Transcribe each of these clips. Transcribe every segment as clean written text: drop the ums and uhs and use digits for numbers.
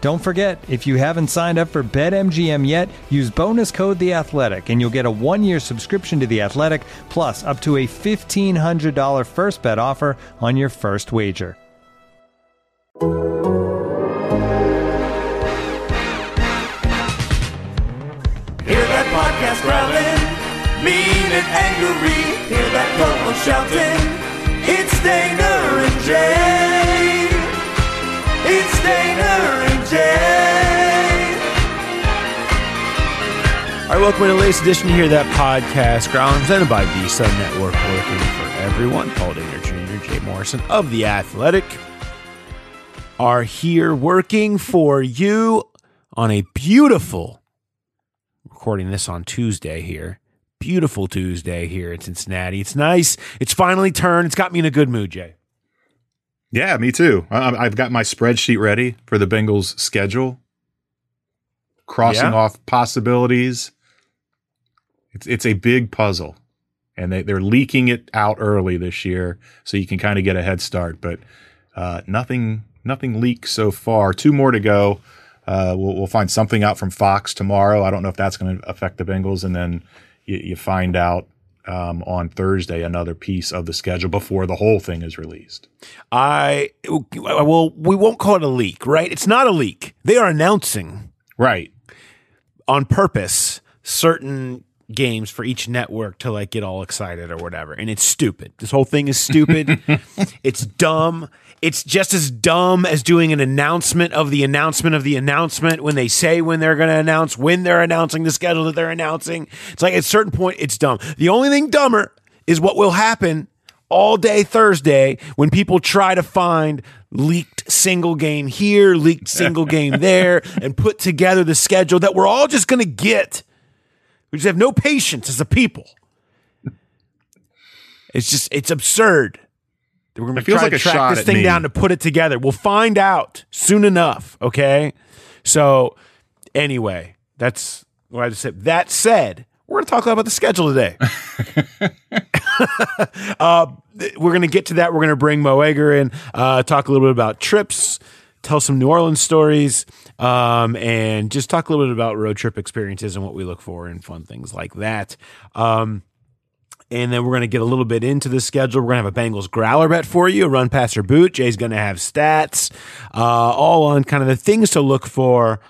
Don't forget, if you haven't signed up for BetMGM yet, use bonus code The Athletic, and you'll get a one-year subscription to The Athletic, plus up to a $1,500 first bet offer on your first wager. Hear that podcast growling, mean and angry. Hear that coach shouting, it's Dehner and Jay. It's Dehner and Jay. All right, welcome to the latest edition of Hear That Podcast Ground, presented by Visa Network, working for everyone. Paul Dehner, Jr., Jay Morrison of The Athletic are here working for you on a beautiful, recording this on Tuesday here, beautiful Tuesday here in Cincinnati. It's nice. It's finally turned. It's got me in a good mood, Jay. Yeah, me too. I've got my spreadsheet ready for the Bengals' schedule, crossing off possibilities. It's a big puzzle, and they're leaking it out early this year, so you can kind of get a head start. But nothing leaked so far. Two more to go. We'll find something out from Fox tomorrow. I don't know if that's going to affect the Bengals, and then you find out on Thursday, another piece of the schedule before the whole thing is released. We won't call it a leak, right? It's not a leak. They are announcing, right, on purpose, certain games for each network to like get all excited or whatever. And it's stupid. This whole thing is stupid. It's dumb. It's just as dumb as doing an announcement of the announcement of the announcement when they say when they're going to announce, when they're announcing the schedule that they're announcing. It's like at a certain point, it's dumb. The only thing dumber is what will happen all day Thursday when people try to find leaked single game here, leaked single game there, and put together the schedule that we're all just going to get. We just have no patience as a people. It's just, it's absurd. We're going to try to track this thing down to put it together. We'll find out soon enough, okay? So, anyway, that's what I just said. That said, we're going to talk about the schedule today. We're going to get to that. We're going to bring Mo Egger in, talk a little bit about trips, tell some New Orleans stories, and just talk a little bit about road trip experiences and what we look for and fun things like that. And then we're going to get a little bit into the schedule. We're going to have a Bengals growler bet for you, a run, pass, or boot. Jay's going to have stats, all on kind of the things to look for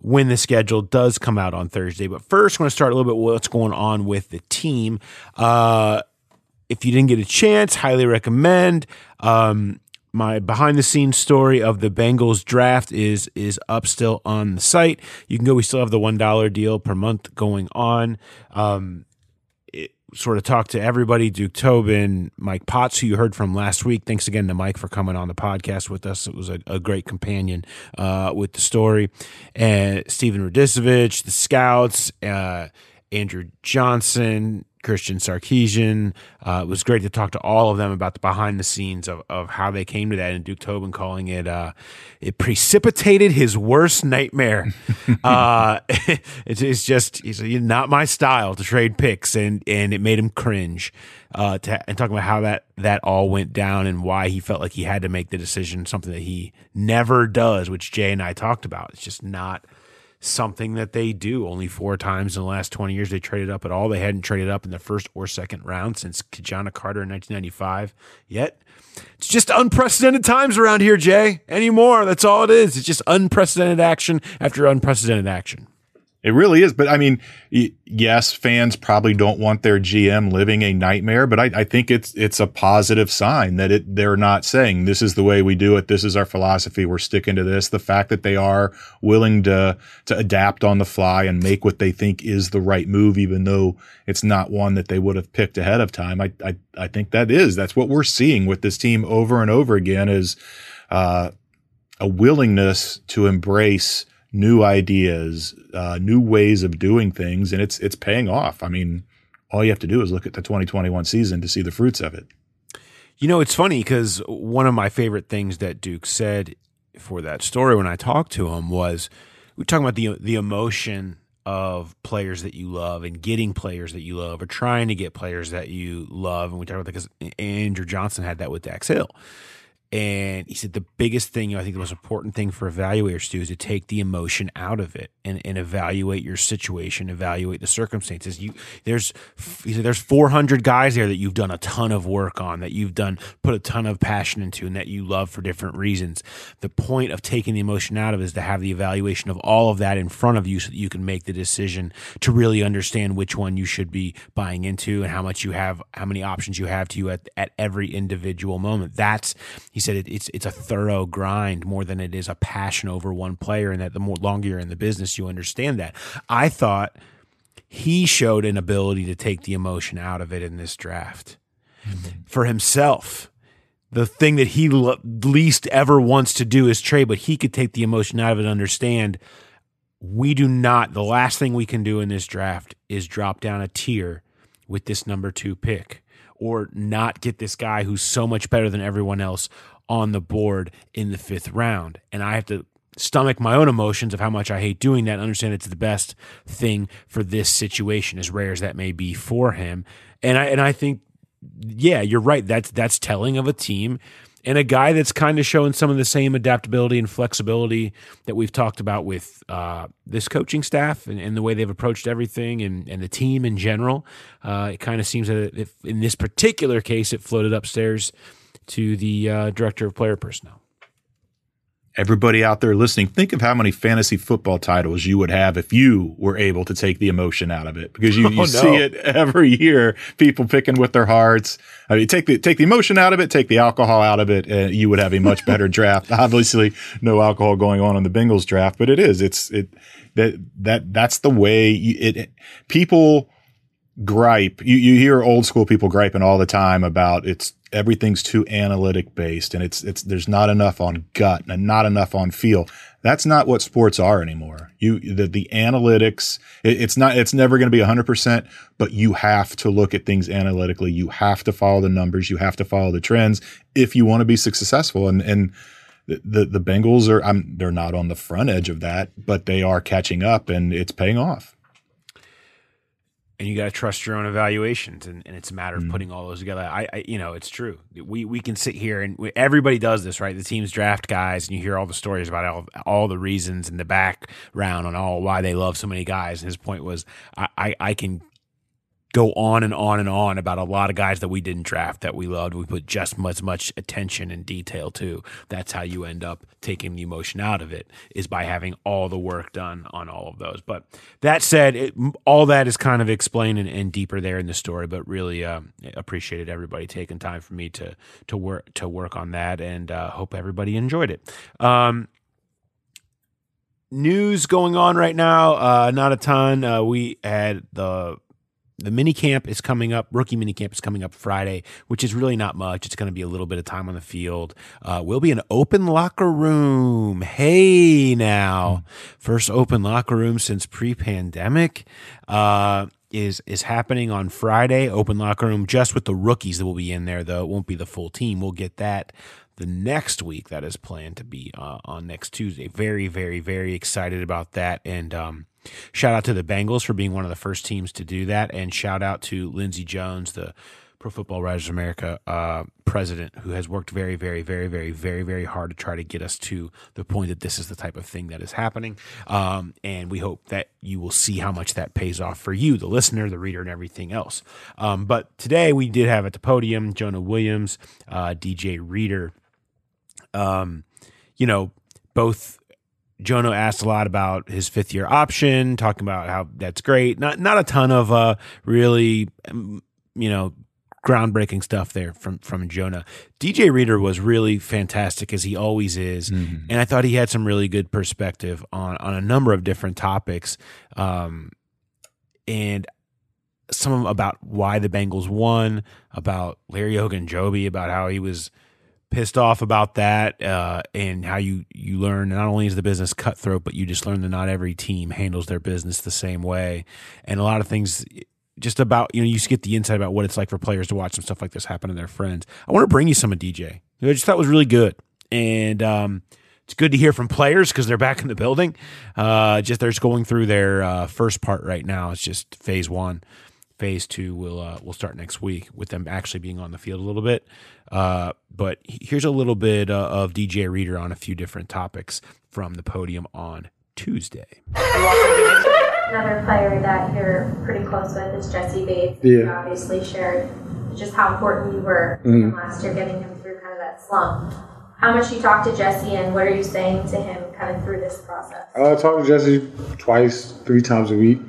when the schedule does come out on Thursday. But first, I want to start a little bit with what's going on with the team. If you didn't get a chance, highly recommend. My behind-the-scenes story of the Bengals draft is up still on the site. You can go. We still have the $1 deal per month going on. Sort of talk to everybody, Duke Tobin, Mike Potts, who you heard from last week. Thanks again to Mike for coming on the podcast with us. It was a great companion with the story. And Steven Radicevich, the scouts, Andrew Johnson, Christian Sarkeesian. It was great to talk to all of them about the behind the scenes of how they came to that, and Duke Tobin calling it, it precipitated his worst nightmare. It's just, it's not my style to trade picks, and it made him cringe. And talking about how that all went down and why he felt like he had to make the decision, something that he never does, which Jay and I talked about. It's just not something that they do. Only four times in the last 20 years they traded up at all. They hadn't traded up in the first or second round since Kijana Carter in 1995 yet. It's just unprecedented times around here, Jay, anymore. That's all it is. It's just unprecedented action after unprecedented action. It really is. But I mean, yes, fans probably don't want their GM living a nightmare, but I think it's a positive sign that they're not saying this is the way we do it. This is our philosophy. We're sticking to this. The fact that they are willing to adapt on the fly and make what they think is the right move, even though it's not one that they would have picked ahead of time. I think that's what we're seeing with this team over and over again is a willingness to embrace new ideas, new ways of doing things, and it's paying off. I mean, all you have to do is look at the 2021 season to see the fruits of it. You know, it's funny because one of my favorite things that Duke said for that story when I talked to him was, we were talking about the emotion of players that you love and getting players that you love or trying to get players that you love. And we talked about that because Andrew Johnson had that with Dax Hill. And he said the biggest thing, I think the most important thing for evaluators to do is to take the emotion out of it and evaluate your situation, evaluate the circumstances. He said there's 400 guys there that you've done a ton of work on, that you've put a ton of passion into, and that you love for different reasons. The point of taking the emotion out of it is to have the evaluation of all of that in front of you so that you can make the decision to really understand which one you should be buying into and how much you have, how many options you have to you at every individual moment. He said it's a thorough grind more than it is a passion over one player, and that the more longer you're in the business, you understand that. I thought he showed an ability to take the emotion out of it in this draft for himself. The thing that he least ever wants to do is trade, but he could take the emotion out of it and understand we do not. The last thing we can do in this draft is drop down a tier with this number 2 pick, or not get this guy who's so much better than everyone else on the board in the 5th round. And I have to stomach my own emotions of how much I hate doing that and understand it's the best thing for this situation, as rare as that may be for him. And I think, yeah, you're right. That's telling of a team and a guy that's kind of showing some of the same adaptability and flexibility that we've talked about with this coaching staff and the way they've approached everything and the team in general. It kind of seems that in this particular case, it floated upstairs to the director of player personnel. Everybody out there listening, think of how many fantasy football titles you would have if you were able to take the emotion out of it, because you see it every year, people picking with their hearts. I mean, take the emotion out of it, take the alcohol out of it, and you would have a much better draft. Obviously, no alcohol going on in the Bengals draft, but that's the way people gripe. You hear old school people griping all the time about everything's too analytic based, and there's not enough on gut and not enough on feel. That's not what sports are anymore. The analytics, it's never going to be 100%, but you have to look at things analytically. You have to follow the numbers. You have to follow the trends if you want to be successful. And the Bengals they're not on the front edge of that, but they are catching up, and it's paying off. And you got to trust your own evaluations, and it's a matter of putting all those together. It's true. We can sit here, and everybody does this, right? The teams draft guys, and you hear all the stories about all the reasons and the background on all why they love so many guys. And his point was, I can go on and on and on about a lot of guys that we didn't draft that we loved. We put just as much attention and detail to. That's how you end up taking the emotion out of it, is by having all the work done on all of those. But that said, all that is kind of explained and deeper there in the story, but really appreciated everybody taking time for me to work on that, and hope everybody enjoyed it. News going on right now, not a ton. We had the mini camp is coming up. Rookie mini camp is coming up Friday, which is really not much. It's going to be a little bit of time on the field. We'll be in open locker room. Hey, now, first open locker room since pre-pandemic is happening on Friday. Open locker room just with the rookies that will be in there, though. It won't be the full team. We'll get that the next week. That is planned to be on next Tuesday. Very, very, very excited about that. And shout out to the Bengals for being one of the first teams to do that. And shout out to Lindsey Jones, the Pro Football Writers of America president, who has worked very, very, very, very, very, very hard to try to get us to the point that this is the type of thing that is happening. And we hope that you will see how much that pays off for you, the listener, the reader, and everything else. But today we did have at the podium Jonah Williams, DJ Reader. Both Jonah asked a lot about his fifth-year option, talking about how that's great. Not a ton of really, groundbreaking stuff there from Jonah. DJ Reader was really fantastic, as he always is, and I thought he had some really good perspective on a number of different topics, and some of them about why the Bengals won, about Larry Ogunjobi, about how he was pissed off about that, and how you learn not only is the business cutthroat, but you just learn that not every team handles their business the same way, and a lot of things just about, you get the insight about what it's like for players to watch some stuff like this happen to their friends. I want to bring you some of DJ, I just thought was really good, and it's good to hear from players because they're back in the building. They're just going through their first part right now. It's just phase one. Phase two will start next week with them actually being on the field a little bit. But here's a little bit of DJ Reader on a few different topics from the podium on Tuesday. Another player that you're pretty close with is Jesse Bates. Yeah. You obviously shared just how important you were last year, getting him through kind of that slump. How much you talked to Jesse, and what are you saying to him kind of through this process? I talk to Jesse three times a week.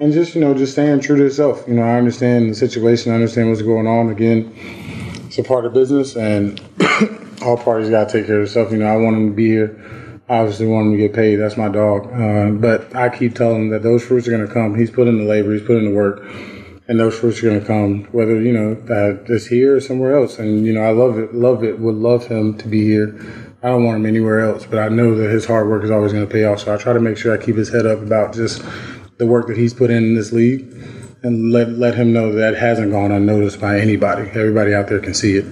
And just staying true to yourself. I understand the situation. I understand what's going on. Again, it's a part of business, and all parties got to take care of themselves. I want him to be here. I obviously want him to get paid. That's my dog. But I keep telling him that those fruits are going to come. He's put in the labor. He's put in the work. And those fruits are going to come, whether, that it's here or somewhere else. And, I love it. Would love him to be here. I don't want him anywhere else. But I know that his hard work is always going to pay off. So I try to make sure I keep his head up about just – the work that he's put in this league, and let him know that hasn't gone unnoticed by anybody. Everybody out there can see it.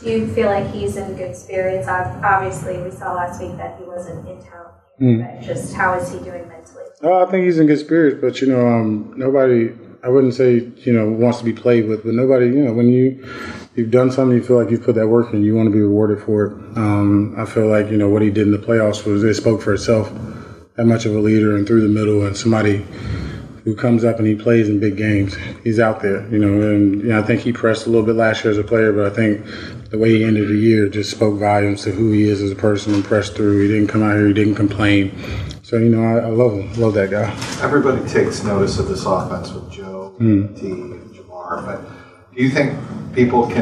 Do you feel like he's in good spirits? Obviously, we saw last week that he wasn't in town. But just how is he doing mentally? I think he's in good spirits, but, nobody – I wouldn't say, wants to be played with, but nobody, when you've done something, you feel like you've put that work in, you want to be rewarded for it. I feel like, what he did in the playoffs was it spoke for itself. That much of a leader and through the middle, and somebody who comes up and he plays in big games. He's out there, and I think he pressed a little bit last year as a player, but I think the way he ended the year just spoke volumes to who he is as a person and pressed through. He didn't come out here, he didn't complain. So, I love him, love that guy. Everybody takes notice of this offense with Joe, T, and Jamar, but do you think people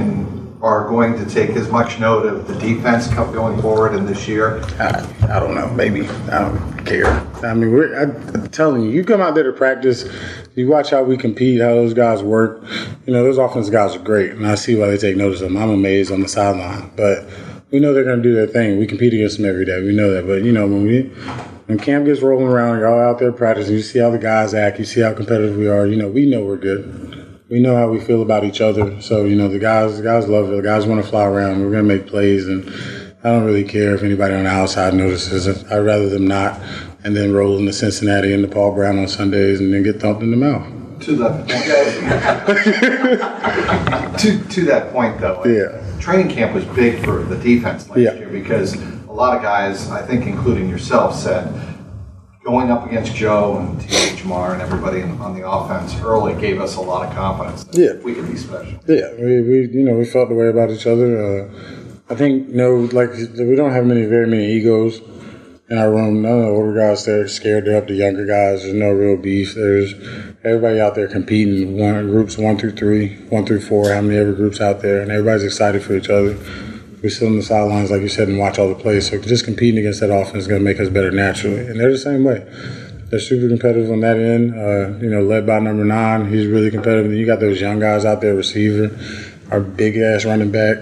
are going to take as much note of the defense going forward in this year? I don't know. Maybe. I don't care. I'm telling you, come out there to practice, you watch how we compete, how those guys work. Those offense guys are great, and I see why they take notice of them. I'm amazed on the sideline. But we know they're going to do their thing. We compete against them every day. We know that. But, when camp gets rolling around, you're all out there practicing, you see how the guys act, you see how competitive we are. We know we're good. We know how we feel about each other. So, the guys love it. The guys want to fly around. We're going to make plays. And I don't really care if anybody on the outside notices it. I'd rather them not. And then roll into Cincinnati and to Paul Brown on Sundays and then get thumped in the mouth. To that point, though. Yeah. Training camp was big for the defense last year because a lot of guys, I think including yourself, said – going up against Joe and T.J. Jamar and everybody on the offense early gave us a lot of confidence that we could be special. Yeah, we felt the way about each other. I think, we don't have very many egos in our room. None of the older guys there are scared. They're up to younger guys. There's no real beef. There's everybody out there competing, groups 1 through 3, 1 through 4, how many ever groups out there, and everybody's excited for each other. We sit on the sidelines, like you said, and watch all the plays. So just competing against that offense is going to make us better naturally. And they're the same way. They're super competitive on that end. Led by number 9, he's really competitive. And you got those young guys out there, receiver, our big-ass running back.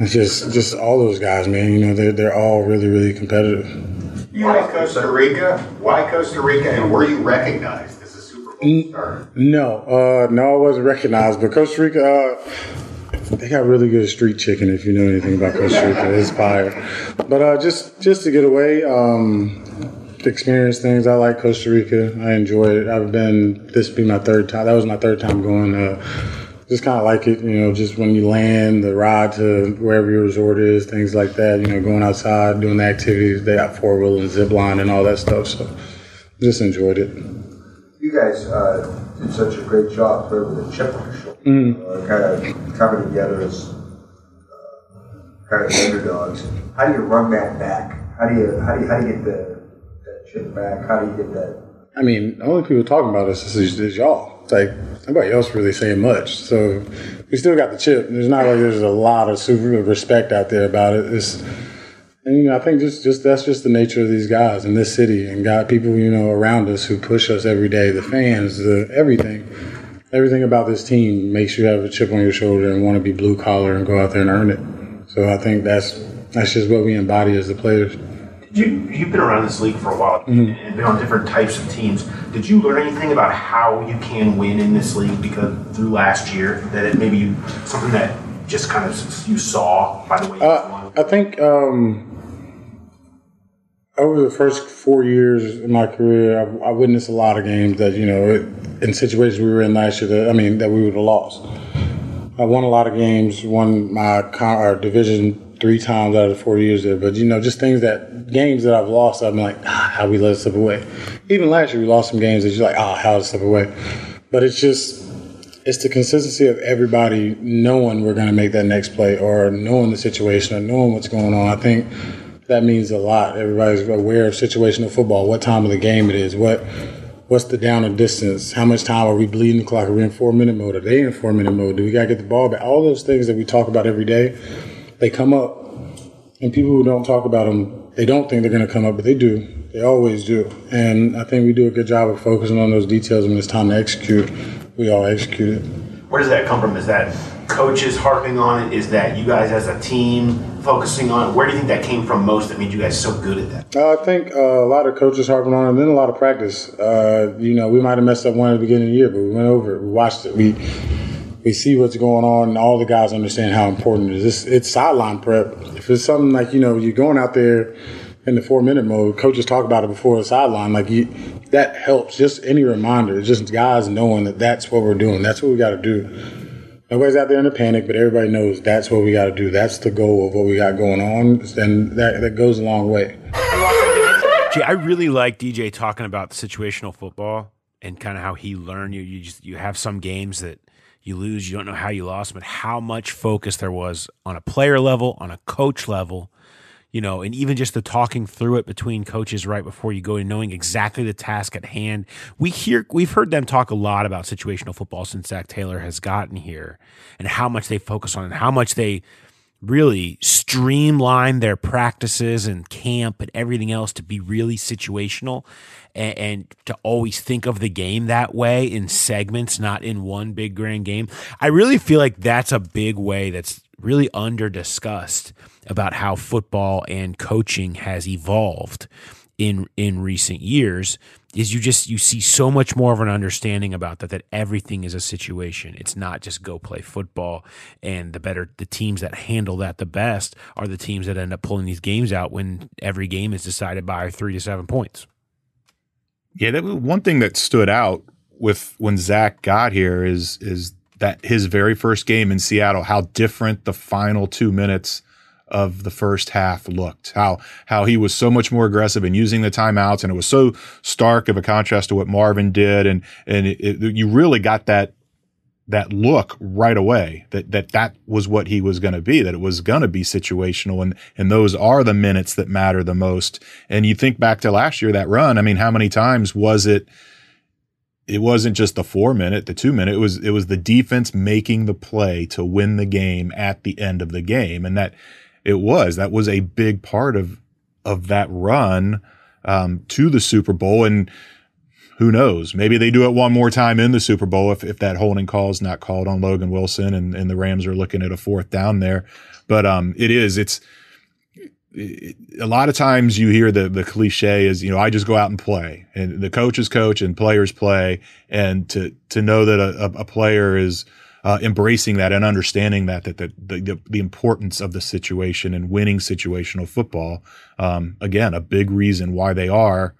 It's just all those guys, man. They're all really, really competitive. Why Costa Rica, and were you recognized as a Super Bowl star? No, I wasn't recognized. But Costa Rica they got really good street chicken, if you know anything about Costa Rica. It's fire. But just to get away, experience things. I like Costa Rica. I enjoy it. This will be my third time. That was my third time going. just kind of like it, you know, just when you land, the ride to wherever your resort is, things like that, you know, going outside, doing the activities. They got four-wheeler and zip line and all that stuff, so just enjoyed it. You guys did such a great job there with the chip on your shoulder, kind of coming together as kind of underdogs. How do you run that back? How do you get that chip back? How do you get that? I mean, the only people talking about us is y'all. It's like, nobody else really saying much. So we still got the chip. There's not like there's a lot of super respect out there about it. And, you know, I think just that's just the nature of these guys in this city and got people, you know, around us who push us every day, the fans, everything. Everything about this team makes you have a chip on your shoulder and want to be blue collar and go out there and earn it. So I think that's just what we embody as the players. You've been around this league for a while and been on different types of teams. Did you learn anything about how you can win in this league because through last year that it maybe something that just kind of you saw by the way you won? I think over the first 4 years in my career, I witnessed a lot of games that, you know, in situations we were in last year that we would have lost. I won a lot of games, won my division 3 times out of the 4 years there, but you know, just things that games that I've lost, I'm like, how we let it slip away. Even last year, we lost some games that you're like, how to slip away. But it's the consistency of everybody knowing we're going to make that next play, or knowing the situation, or knowing what's going on. I think that means a lot. Everybody's aware of situational football, what time of the game it is, what's the down and distance, how much time are we bleeding the clock? Are we in 4-minute mode? Are they in 4-minute mode? Do we got to get the ball back? All those things that we talk about every day. They come up, and people who don't talk about them, they don't think they're going to come up, but they do. They always do. And I think we do a good job of focusing on those details. When it's time to execute, we all execute it. Where does that come from? Is that coaches harping on it? Is that you guys as a team focusing on it? Where do you think that came from most that made you guys so good at that? I think a lot of coaches harping on it, and then a lot of practice. You know, we might have messed up one at the beginning of the year, but we went over it. We watched it. We see what's going on, and all the guys understand how important it is. It's sideline prep. If it's something like, you know, you're going out there in the 4-minute mode, coaches talk about it before the sideline. Like, that helps. Just any reminder. It's just guys knowing that that's what we're doing. That's what we got to do. Nobody's out there in a panic, but everybody knows that's what we got to do. That's the goal of what we got going on, and that goes a long way. Gee, I really like DJ talking about situational football and kind of how he learned. You have some games that you lose, you don't know how you lost, but how much focus there was on a player level, on a coach level, you know, and even just the talking through it between coaches right before you go and knowing exactly the task at hand. We've heard them talk a lot about situational football since Zach Taylor has gotten here and how much they focus on it, how much they really streamline their practices and camp and everything else to be really situational and to always think of the game that way in segments, not in one big grand game. I really feel like that's a big way that's really under-discussed about how football and coaching has evolved in recent years is you see so much more of an understanding about that everything is a situation. It's not just go play football, and the teams that handle that the best are the teams that end up pulling these games out when every game is decided by 3 to 7 points. Yeah, that was one thing that stood out with when Zach got here is that his very first game in Seattle, how different the final 2 minutes of the first half looked, how he was so much more aggressive in using the timeouts, and it was so stark of a contrast to what Marvin did, and you really got that look right away that was what he was going to be, that it was going to be situational, and those are the minutes that matter the most. And you think back to last year, that run, I mean, how many times was it wasn't just the 4-minute, the 2-minute, it was the defense making the play to win the game at the end of the game, and that was a big part of that run to the Super Bowl. And who knows, maybe they do it one more time in the Super Bowl if that holding call is not called on Logan Wilson and the Rams are looking at a fourth down there. But a lot of times you hear the cliche is, you know, I just go out and play, and the coaches coach and players play. And to know that a player is embracing that and understanding that the importance of the situation and winning situational football, again, a big reason why they are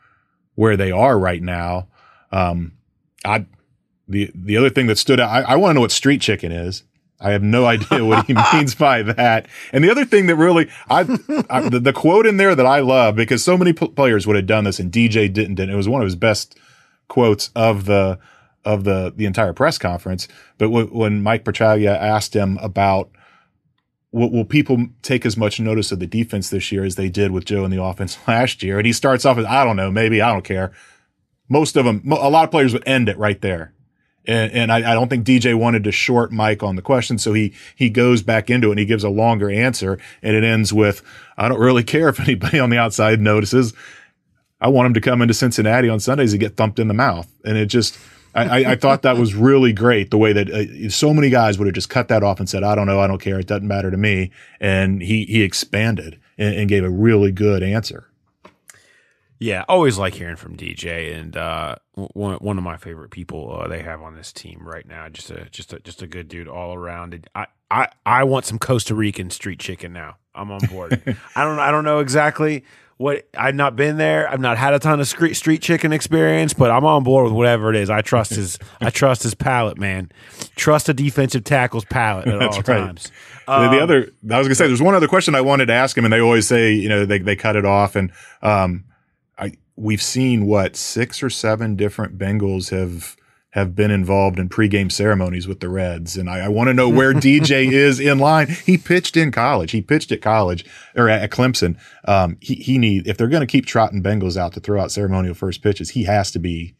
where they are right now. I The other thing that stood out, I want to know what street chicken is. I have no idea what he means by that. And the other thing that really, the quote in there that I love, because so many players would have done this and DJ didn't. It was one of his best quotes of the entire press conference. But when Mike Petralia asked him about will people take as much notice of the defense this year as they did with Joe in the offense last year, and he starts off with, I don't know, maybe, I don't care. Most of them, a lot of players would end it right there. And I don't think DJ wanted to short Mike on the question, so he goes back into it and he gives a longer answer, and it ends with, I don't really care if anybody on the outside notices. I want him to come into Cincinnati on Sundays and get thumped in the mouth. And it just, I thought that was really great, the way that so many guys would have just cut that off and said, I don't know, I don't care, it doesn't matter to me. And he expanded and gave a really good answer. Yeah, always like hearing from DJ, and one of my favorite people they have on this team right now. Just a good dude all around. And I want some Costa Rican street chicken now. I'm on board. I don't know exactly what. I've not been there. I've not had a ton of street chicken experience, but I'm on board with whatever it is. I trust his palate, man. Trust a defensive tackle's palate at all times. I was gonna say, there's one other question I wanted to ask him, and they always say, you know, they cut it off, and we've seen, what, 6 or 7 different Bengals have been involved in pregame ceremonies with the Reds. And I want to know where DJ is in line. He pitched in college. He pitched at college, or at Clemson. He need, if they're going to keep trotting Bengals out to throw out ceremonial first pitches, he has to be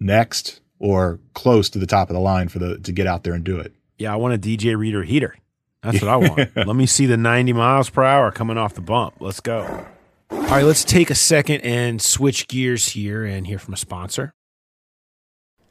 next or close to the top of the line to get out there and do it. Yeah, I want a DJ Reader heater. That's what I want. Let me see the 90 miles per hour coming off the bump. Let's go. All right, let's take a second and switch gears here and hear from a sponsor.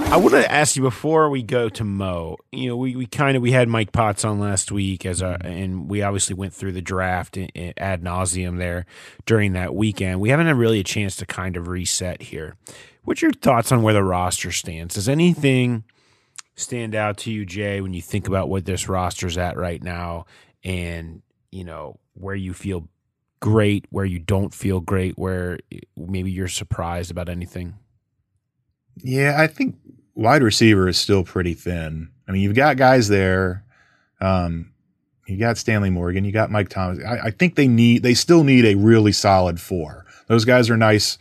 I wanted to ask you before we go to Mo, you know, we had Mike Potts on last week and we obviously went through the draft ad nauseum there during that weekend. We haven't had really a chance to kind of reset here. What's your thoughts on where the roster stands? Does anything stand out to you, Jay, when you think about what this roster's at right now and, you know, where you feel great, where you don't feel great, where maybe you're surprised about anything? Yeah, I think wide receiver is still pretty thin. I mean, you've got guys there. You got Stanley Morgan. You got Mike Thomas. I think they still need a really solid 4. Those guys are nice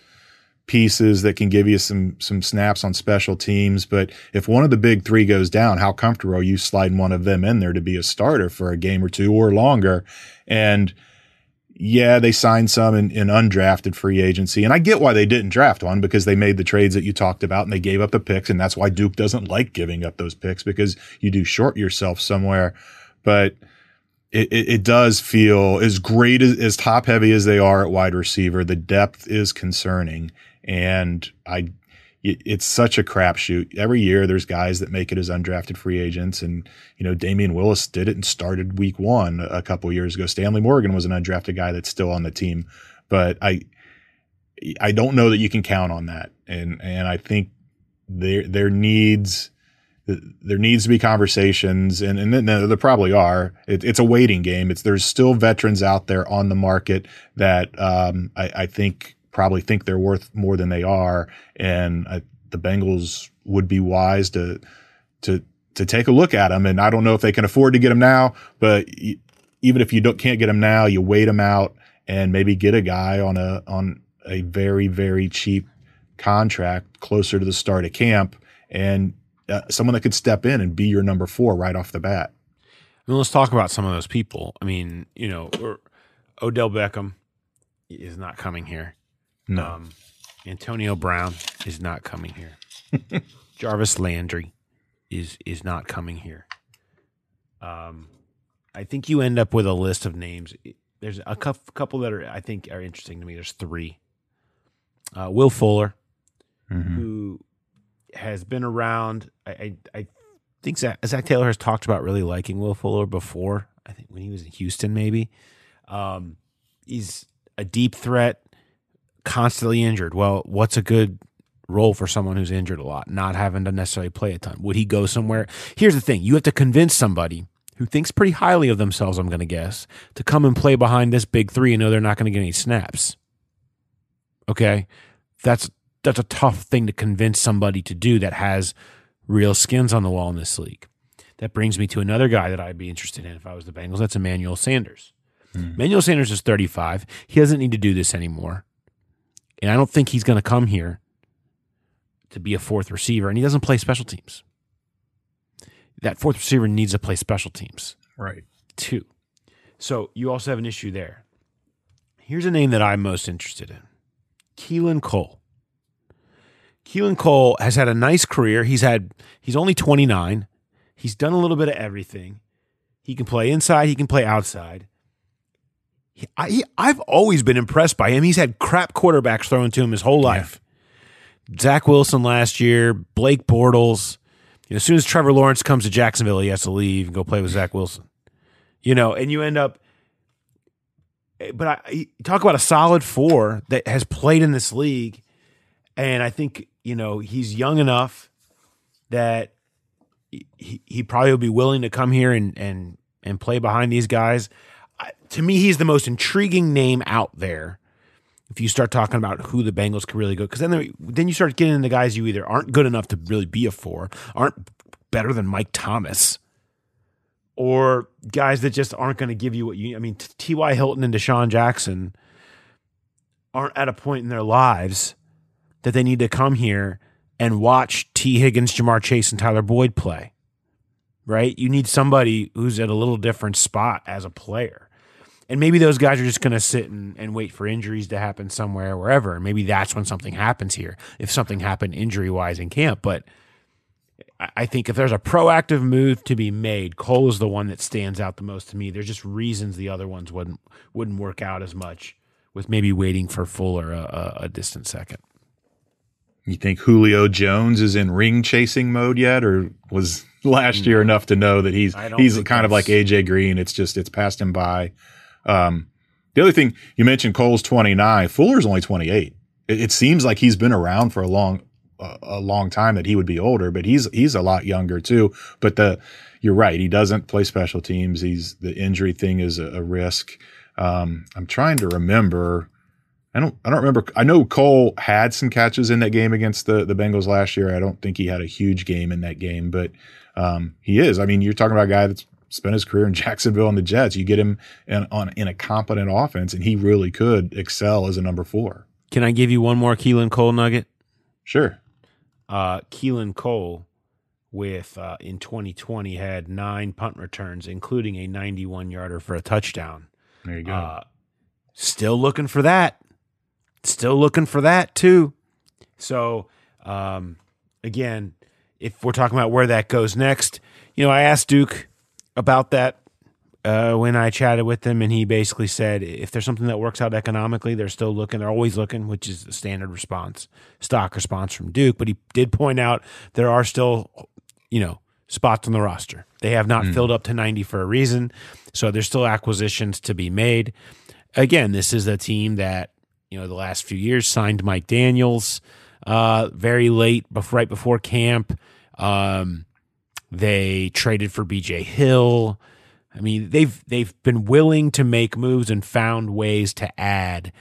pieces that can give you some snaps on special teams. But if one of the big 3 goes down, how comfortable are you sliding one of them in there to be a starter for a game or two or longer? And yeah, they signed some in undrafted free agency. And I get why they didn't draft one, because they made the trades that you talked about and they gave up the picks. And that's why Duke doesn't like giving up those picks, because you do short yourself somewhere. But it does feel, as great as top heavy as they are at wide receiver, the depth is concerning. And it's such a crapshoot. Every year there's guys that make it as undrafted free agents. And, you know, Damian Willis did it and started week 1 a couple years ago. Stanley Morgan was an undrafted guy that's still on the team. But I don't know that you can count on that. And I think there needs to be conversations, and there probably are. It's a waiting game. There's still veterans out there on the market that I think – probably think they're worth more than they are, and the Bengals would be wise to take a look at them. And I don't know if they can afford to get them now, but even if you can't get them now, you wait them out and maybe get a guy on a a very, very cheap contract closer to the start of camp, and someone that could step in and be your number four right off the bat. And let's talk about some of those people. I mean, you know, Odell Beckham is not coming here. No. Antonio Brown is not coming here. Jarvis Landry is not coming here. I think you end up with a list of names. There's a couple that are, I think, are interesting to me. There's three. Will Fuller, mm-hmm. who has been around. I think Zach Taylor has talked about really liking Will Fuller before. I think when he was in Houston, maybe. He's a deep threat, constantly injured. Well, what's a good role for someone who's injured a lot, not having to necessarily play a ton? Would he go somewhere? Here's the thing. You have to convince somebody who thinks pretty highly of themselves, I'm going to guess, to come and play behind this big three and know they're not going to get any snaps. Okay? That's a tough thing to convince somebody to do that has real skins on the wall in this league. That brings me to another guy that I'd be interested in if I was the Bengals. That's Emmanuel Sanders. Emmanuel Sanders is 35. He doesn't need to do this anymore. And I don't think he's going to come here to be a fourth receiver, and he doesn't play special teams. That fourth receiver needs to play special teams. Right. Two. So you also have an issue there. Here's a name that I'm most interested in. Keelan Cole. Keelan Cole has had a nice career. He's only 29. He's done a little bit of everything. He can play inside. He can play outside. I've always been impressed by him. He's had crap quarterbacks thrown to him his whole life. Yeah. Zach Wilson last year, Blake Bortles. You know, as soon as Trevor Lawrence comes to Jacksonville, he has to leave and go play with Zach Wilson. You know, and you end up – but I talk about a solid four that has played in this league, and I think, you know, he's young enough that he probably would be willing to come here and play behind these guys. To me, he's the most intriguing name out there if you start talking about who the Bengals could really go. Because then you start getting into guys you either aren't good enough to really be a four, aren't better than Mike Thomas, or guys that just aren't going to give you what you need. I mean, T.Y. Hilton and Deshaun Jackson aren't at a point in their lives that they need to come here and watch T. Higgins, Jamar Chase, and Tyler Boyd play. Right? You need somebody who's at a little different spot as a player. And maybe those guys are just going to sit and wait for injuries to happen somewhere, wherever. And maybe that's when something happens here, if something happened injury-wise in camp. But I think if there's a proactive move to be made, Cole is the one that stands out the most to me. There's just reasons the other ones wouldn't work out as much, with maybe waiting for Fuller a distant second. You think Julio Jones is in ring chasing mode yet, or was last year enough to know that he's kind of like AJ Green? It's passed him by. The other thing you mentioned, Cole's 29. Fuller's only 28. It seems like he's been around for a long time, that he would be older, but he's a lot younger too. But you're right. He doesn't play special teams. The injury thing is a risk. I'm trying to remember. I don't remember. I know Cole had some catches in that game against the Bengals last year. I don't think he had a huge game in that game, but he is. I mean, you're talking about a guy that's spent his career in Jacksonville and the Jets. You get him in a competent offense, and he really could excel as a number four. Can I give you one more Keelan Cole nugget? Sure. Keelan Cole in 2020 had 9 punt returns, including a 91-yarder for a touchdown. There you go. Still looking for that. Still looking for that, too. So, again, if we're talking about where that goes next, you know, I asked Duke about that when I chatted with him, and he basically said if there's something that works out economically, they're still looking. They're always looking, which is the standard response, stock response from Duke. But he did point out there are still, you know, spots on the roster. They have not filled up to 90 for a reason, so there's still acquisitions to be made. Again, this is a team that, you know, the last few years signed Mike Daniels very late, right before camp. They traded for BJ Hill. I mean, they've been willing to make moves and found ways to add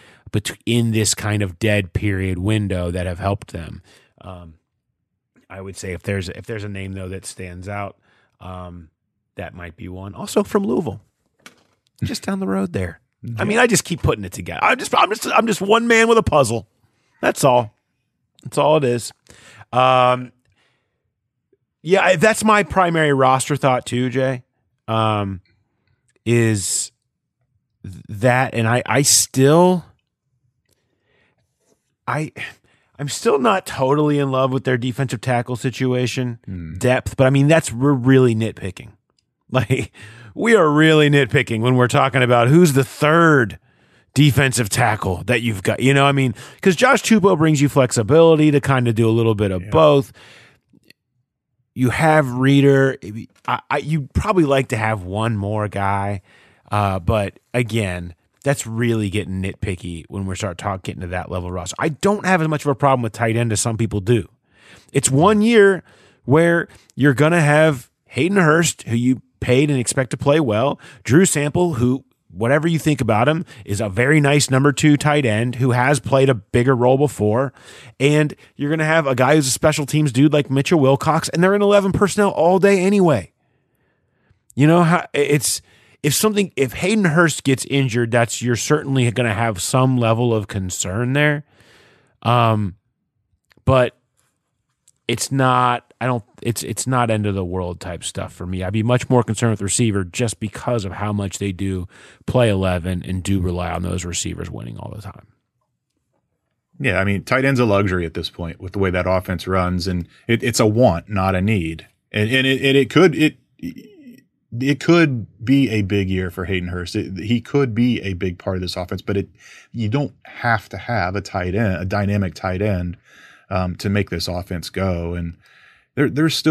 in this kind of dead period window that have helped them. I would say if there's a name though that stands out, that might be one. Also from Louisville, just down the road there. I mean, I just keep putting it together. I'm just one man with a puzzle. That's all. That's all it is. Yeah, that's my primary roster thought too, Jay. Is that, and I'm still not totally in love with their defensive tackle situation, depth, but I mean, we're really nitpicking. Like, we are really nitpicking when we're talking about who's the third defensive tackle that you've got. You know, I mean, because Josh Tupou brings you flexibility to kind of do a little bit of both. You have Reader. You'd probably like to have one more guy, but again, that's really getting nitpicky when we start getting to that level, Ross. I don't have as much of a problem with tight end as some people do. It's one year where you're going to have Hayden Hurst, who you paid and expect to play well, Drew Sample, who, whatever you think about him, is a very nice number two tight end who has played a bigger role before, and you're going to have a guy who's a special teams dude like Mitchell Wilcox, and they're in 11 personnel all day anyway. You know, how it's... If Hayden Hurst gets injured, you're certainly going to have some level of concern there. But it's not, it's not end of the world type stuff for me. I'd be much more concerned with receiver just because of how much they do play 11 and do rely on those receivers winning all the time. Yeah. I mean, tight end's a luxury at this point with the way that offense runs, and it's a want, not a need. It could be a big year for Hayden Hurst. He could be a big part of this offense, but you don't have to have a tight end, a dynamic tight end, to make this offense go. And there's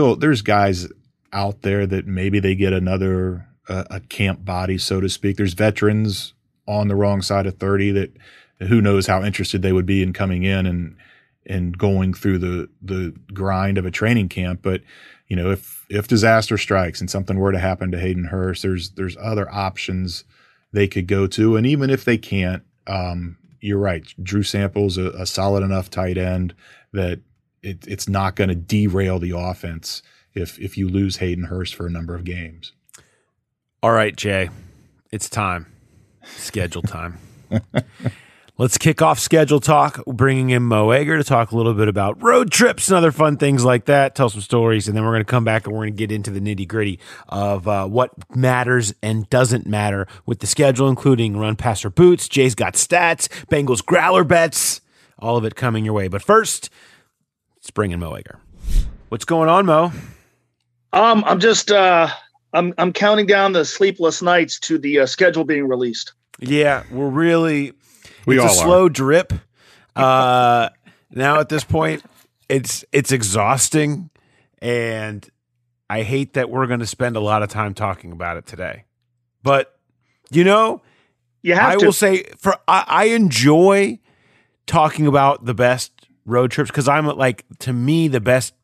guys out there that maybe they get another a camp body, so to speak. There's veterans on the wrong side of 30 that who knows how interested they would be in coming in and going through the grind of a training camp, but. You know, if disaster strikes and something were to happen to Hayden Hurst, there's other options they could go to. And even if they can't, you're right. Drew Sample's a solid enough tight end that it's not going to derail the offense if you lose Hayden Hurst for a number of games. All right, Jay, it's time. Schedule time. Let's kick off schedule talk, bringing in Mo Egger to talk a little bit about road trips and other fun things like that, tell some stories, and then we're going to come back and we're going to get into the nitty-gritty of what matters and doesn't matter with the schedule, including run, passer, boots, Jay's got stats, Bengals growler bets, all of it coming your way. But first, let's bring in Mo Egger. What's going on, Mo? I'm counting down the sleepless nights to the schedule being released. Yeah, we're really... It's a slow drip. Now at this point, it's exhausting, and I hate that we're going to spend a lot of time talking about it today. But you know, I enjoy talking about the best road trips because I'm like, to me, the best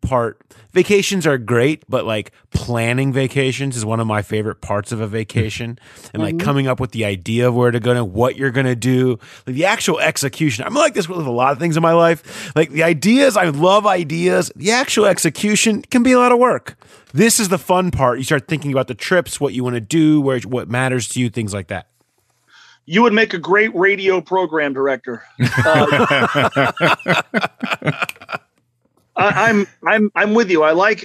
part. Vacations are great, but like planning vacations is one of my favorite parts of a vacation, and like coming up with the idea of where to go and what you're going to do, like the actual execution. I'm like this with a lot of things in my life. Like the ideas, I love ideas. The actual execution can be a lot of work. This is the fun part. You start thinking about the trips, what you want to do, where, what matters to you, things like that. You would make a great radio program director. I'm with you. I like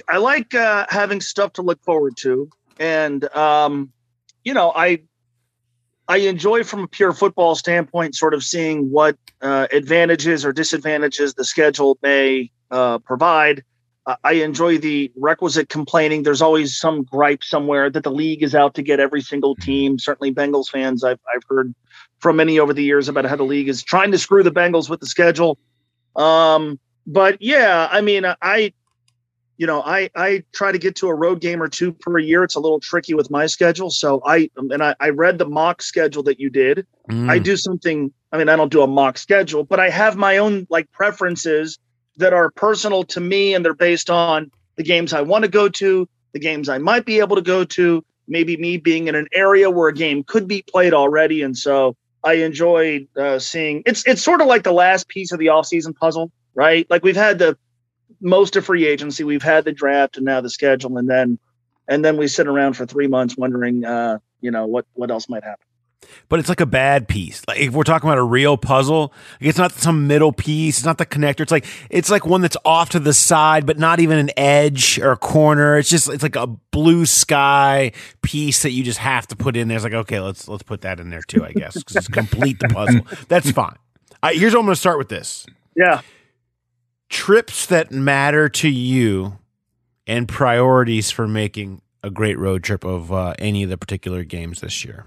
having stuff to look forward to, and you know, I enjoy from a pure football standpoint, sort of seeing what advantages or disadvantages the schedule may provide. I enjoy the requisite complaining. There's always some gripe somewhere that the league is out to get every single team. Certainly, Bengals fans I've heard from many over the years about how the league is trying to screw the Bengals with the schedule. But yeah, I mean, I try to get to a road game or two per year. It's a little tricky with my schedule. So I read the mock schedule that you did. I do something. I mean, I don't do a mock schedule, but I have my own like preferences that are personal to me, and they're based on the games I want to go to, the games I might be able to go to, maybe me being in an area where a game could be played already. And so I enjoyed seeing it's sort of like the last piece of the offseason puzzle. Right. Like we've had most of free agency, we've had the draft, and now the schedule. And then we sit around for 3 months wondering, what else might happen. but it's like a bad piece. Like if we're talking about a real puzzle, like it's not some middle piece. It's not the connector. It's like one that's off to the side, but not even an edge or a corner. It's like a blue sky piece that you just have to put in there. It's like, okay, let's put that in there too, I guess, because it's complete the puzzle. That's fine. Here's what I'm going to start with this. Yeah. Trips that matter to you and priorities for making a great road trip of any of the particular games this year.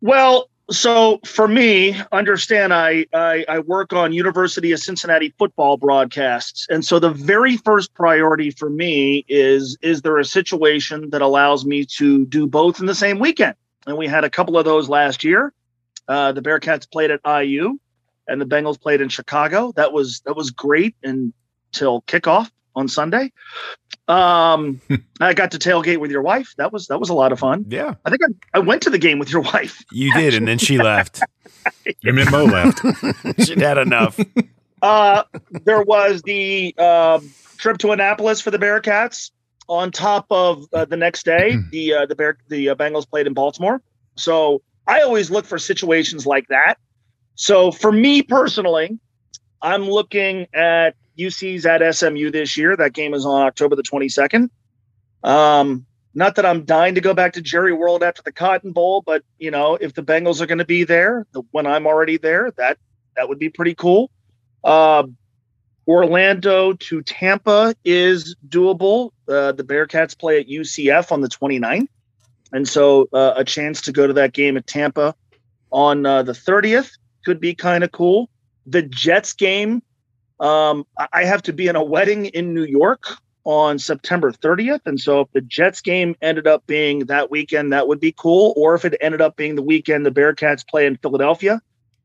Well, so for me, understand I work on University of Cincinnati football broadcasts. And so the very first priority for me is there a situation that allows me to do both in the same weekend? And we had a couple of those last year. The Bearcats played at IU and the Bengals played in Chicago. That was great until kickoff on Sunday. I got to tailgate with your wife. That was a lot of fun. Yeah. I think I went to the game with your wife. You did. Actually. And then she left. You meant Mo left. She'd had enough. There was the trip to Annapolis for the Bearcats on top of the next day, the Bengals played in Baltimore. So I always look for situations like that. So for me personally, I'm looking at UC's at SMU this year. That game is on October the 22nd. Not that I'm dying to go back to Jerry World after the Cotton Bowl, but you know, if the Bengals are going to be there when I'm already there, that would be pretty cool. Orlando to Tampa is doable. The Bearcats play at UCF on the 29th. And so a chance to go to that game at Tampa on the 30th could be kind of cool. The Jets game, I have to be in a wedding in New York on September 30th. And so if the Jets game ended up being that weekend, that would be cool. Or if it ended up being the weekend the Bearcats play in Philadelphia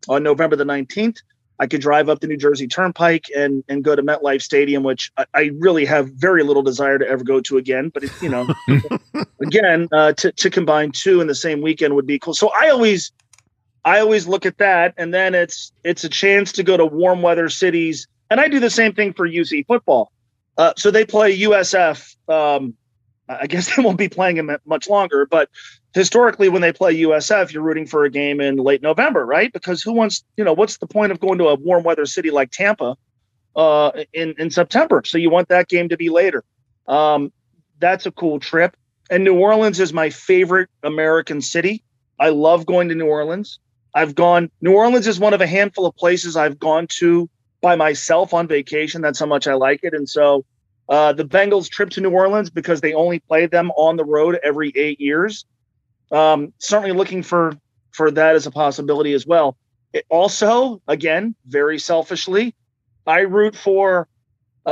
on November the 19th, I could drive up the New Jersey Turnpike and go to MetLife Stadium, which I really have very little desire to ever go to again. But, you know, again, to combine two in the same weekend would be cool. So I always look at that, and then it's a chance to go to warm weather cities. And I do the same thing for UC football. So they play USF. I guess they won't be playing them much longer, but historically when they play USF, you're rooting for a game in late November, right? Because who wants, you know, what's the point of going to a warm weather city like Tampa in September? So you want that game to be later. That's a cool trip. And New Orleans is my favorite American city. I love going to New Orleans. New Orleans is one of a handful of places I've gone to by myself on vacation. That's how much I like it. And so the Bengals trip to New Orleans, because they only play them on the road every 8 years. Certainly looking for that as a possibility as well. It also, again, very selfishly, I root for,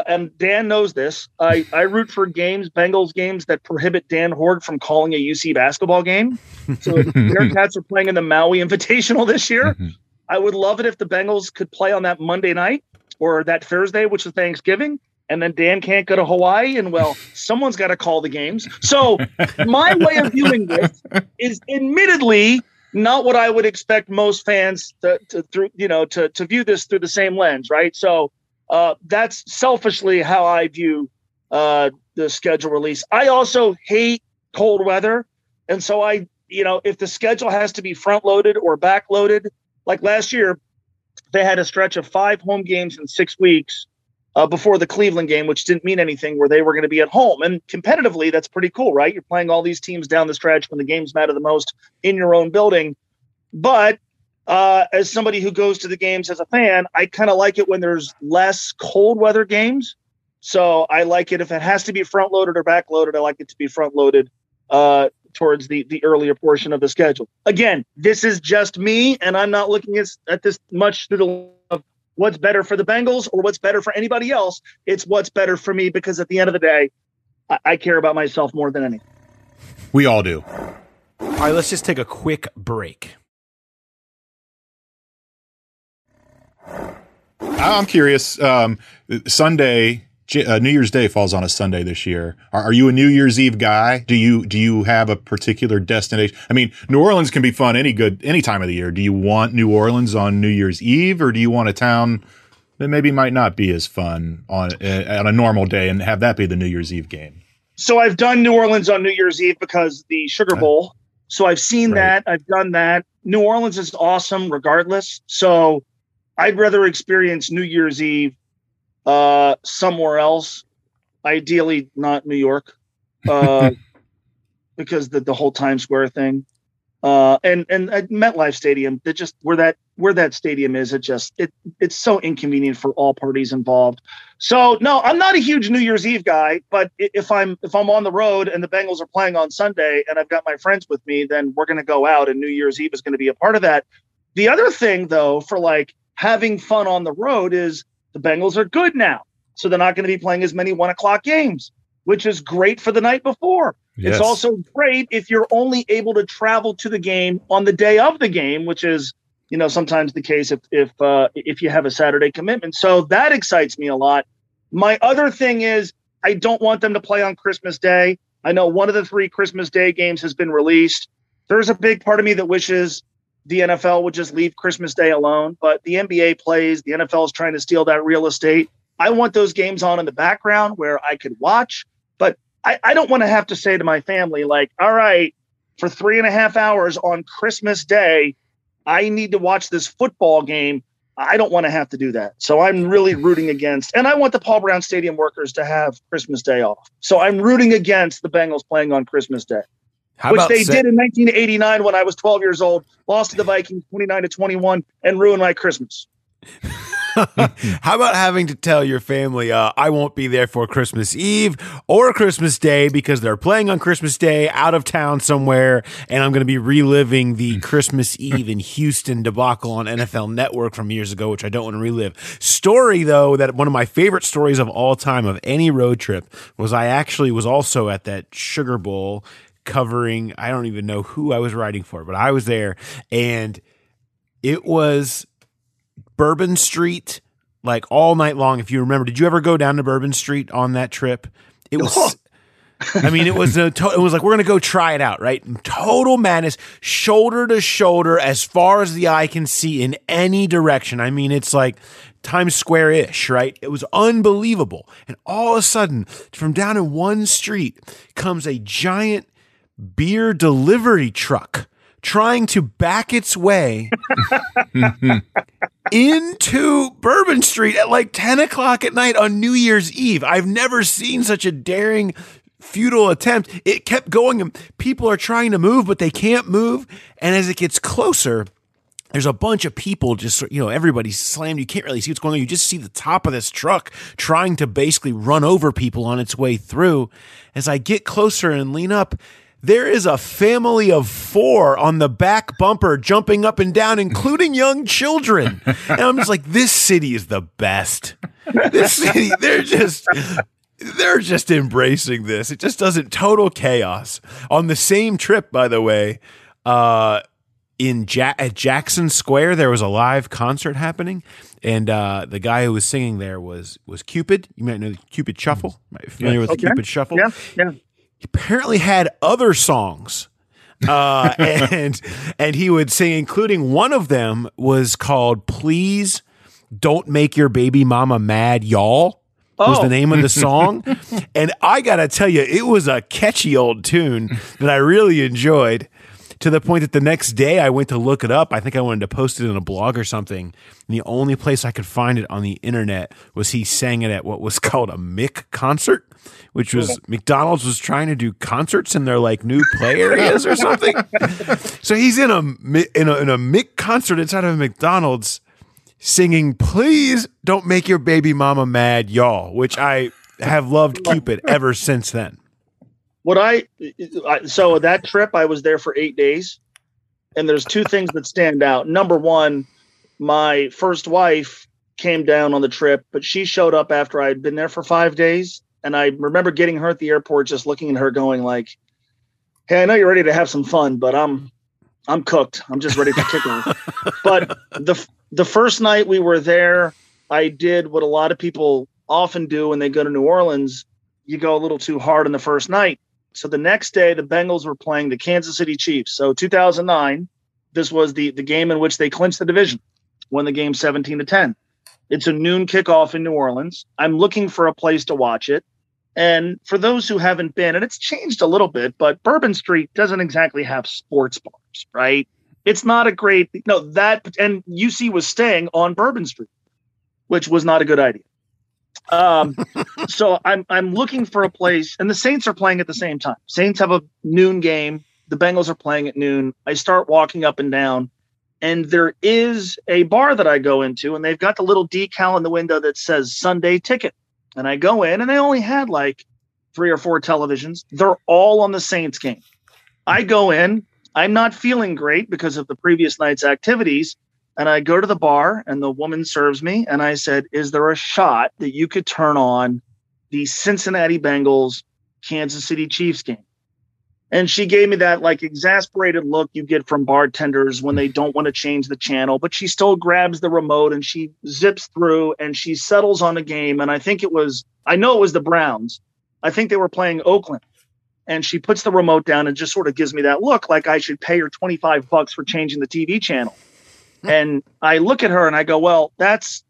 and Dan knows this, I root for games, Bengals games, that prohibit Dan Hoard from calling a UC basketball game. So if the Bearcats are playing in the Maui Invitational this year, I would love it if the Bengals could play on that Monday night or that Thursday, which is Thanksgiving, and then Dan can't go to Hawaii, and, well, someone's got to call the games. So my way of viewing this is admittedly not what I would expect most fans to view this through the same lens, right? So that's selfishly how I view the schedule release. I also hate cold weather, and so if the schedule has to be front-loaded or back-loaded, like last year, they had a stretch of 5 home games in 6 weeks before the Cleveland game, which didn't mean anything, where they were going to be at home. And competitively, that's pretty cool, right? You're playing all these teams down the stretch when the games matter the most in your own building. But as somebody who goes to the games as a fan, I kind of like it when there's less cold weather games. So I like it if it has to be front loaded or back loaded. I like it to be front loaded towards the earlier portion of the schedule. Again, this is just me, and I'm not looking at this much through the what's better for the Bengals or what's better for anybody else. It's what's better for me, because at the end of the day, I care about myself more than anything. We all do. All right, let's just take a quick break. I'm curious. Sunday, New Year's Day falls on a Sunday this year. Are you a New Year's Eve guy? Do you have a particular destination? I mean, New Orleans can be fun any time of the year. Do you want New Orleans on New Year's Eve, or do you want a town that maybe might not be as fun on a normal day and have that be the New Year's Eve game? So I've done New Orleans on New Year's Eve because the Sugar Bowl So I've seen that. I've done that. New Orleans is awesome regardless. So I'd rather experience New Year's Eve somewhere else. Ideally, not New York, because the whole Times Square thing, and at MetLife Stadium, that just where that stadium is, it's so inconvenient for all parties involved. So no, I'm not a huge New Year's Eve guy, but if I'm on the road and the Bengals are playing on Sunday and I've got my friends with me, then we're going to go out, and New Year's Eve is going to be a part of that. The other thing, though, for like having fun on the road is the Bengals are good now. So they're not going to be playing as many 1:00 games, which is great for the night before. Yes. It's also great if you're only able to travel to the game on the day of the game, which is, you know, sometimes the case if you have a Saturday commitment. So that excites me a lot. My other thing is I don't want them to play on Christmas Day. I know one of the 3 Christmas Day games has been released. There's a big part of me that wishes the NFL would just leave Christmas Day alone, but the NBA plays, the NFL is trying to steal that real estate. I want those games on in the background where I could watch, but I don't want to have to say to my family, like, all right, for 3.5 hours on Christmas Day, I need to watch this football game. I don't want to have to do that. So I'm really rooting against, and I want the Paul Brown Stadium workers to have Christmas Day off. So I'm rooting against the Bengals playing on Christmas Day, which they did in 1989 when I was 12 years old, lost to the Vikings 29-21 and ruined my Christmas. How about having to tell your family, I won't be there for Christmas Eve or Christmas Day because they're playing on Christmas Day out of town somewhere, and I'm going to be reliving the Christmas Eve in Houston debacle on NFL Network from years ago, which I don't want to relive. Story, though, that one of my favorite stories of all time of any road trip was I actually was also at that Sugar Bowl covering, I don't even know who I was writing for, but I was there, and it was Bourbon Street, like all night long. If you remember, did you ever go down to Bourbon Street on that trip? It was, I mean, it was like, we're going to go try it out, right? Total madness, shoulder to shoulder, as far as the eye can see in any direction. I mean, it's like Times Square-ish, right? It was unbelievable. And all of a sudden, from down in one street comes a giant beer delivery truck trying to back its way into Bourbon Street at like 10 o'clock at night on New Year's Eve. I've never seen such a daring, futile attempt. It kept going, and people are trying to move, but they can't move. And as it gets closer, there's a bunch of people just, you know, everybody's slammed. You can't really see what's going on. You just see the top of this truck trying to basically run over people on its way through. As I get closer and lean up, there is a family of 4 on the back bumper jumping up and down, including young children. And I'm just like, this city is the best. This city, they're just embracing this. It just doesn't, total chaos. On the same trip, by the way, at Jackson Square, there was a live concert happening, and the guy who was singing there was Cupid. You might know the Cupid Shuffle. Right? Familiar with the Cupid Shuffle? Yeah, yeah. He apparently had other songs, and he would sing, including one of them was called "Please Don't Make Your Baby Mama Mad, Y'all," was the name of the song. And I gotta tell you, it was a catchy old tune that I really enjoyed, to the point that the next day I went to look it up. I think I wanted to post it in a blog or something. And the only place I could find it on the internet was he sang it at what was called a Mick concert, which was McDonald's was trying to do concerts in their like new play areas or something. So he's in a Mick concert inside of a McDonald's singing, "Please Don't Make Your Baby Mama Mad, Y'all," which I have loved Cupid ever since then. So that trip, I was there for 8 days, and there's 2 things that stand out. Number one, my first wife came down on the trip, but she showed up after I'd been there for 5 days. And I remember getting her at the airport, just looking at her going like, "Hey, I know you're ready to have some fun, but I'm cooked. I'm just ready for kicking." But the first night we were there, I did what a lot of people often do when they go to New Orleans. You go a little too hard on the first night. So the next day, the Bengals were playing the Kansas City Chiefs. So 2009, this was the game in which they clinched the division, won the game 17-10. It's a noon kickoff in New Orleans. I'm looking for a place to watch it. And for those who haven't been, and it's changed a little bit, but Bourbon Street doesn't exactly have sports bars, right? It's not a great, no, that, and UC was staying on Bourbon Street, which was not a good idea. So I'm looking for a place, and the Saints are playing at the same time. Saints have a noon game. The Bengals are playing at noon. I start walking up and down, and there is a bar that I go into, and they've got the little decal in the window that says Sunday ticket. And I go in, and they only had like 3 or 4 televisions. They're all on the Saints game. I go in. I'm not feeling great because of the previous night's activities. And I go to the bar, and the woman serves me. And I said, is there a shot that you could turn on the Cincinnati Bengals, Kansas City Chiefs game? And she gave me that like exasperated look you get from bartenders when they don't want to change the channel, but she still grabs the remote and she zips through and she settles on a game. And I think it was, I know it was the Browns. I think they were playing Oakland, and she puts the remote down and just sort of gives me that look like I should pay her $25 for changing the TV channel. And I look at her and I go, well, that's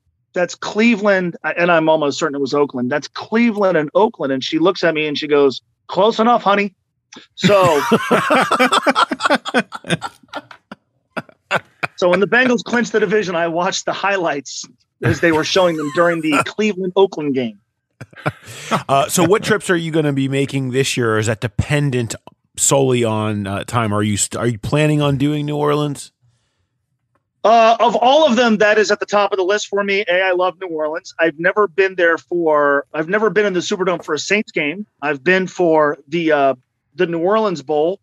Cleveland. And I'm almost certain it was Oakland. That's Cleveland and Oakland. And she looks at me and she goes, close enough, honey. So when the Bengals clinched the division, I watched the highlights as they were showing them during the Cleveland-Oakland game. So what trips are you going to be making this year? Or is that dependent solely on time? Are you planning on doing New Orleans? Of all of them, that is at the top of the list for me. I love New Orleans. I've never been in the Superdome for a Saints game. I've been for the New Orleans Bowl,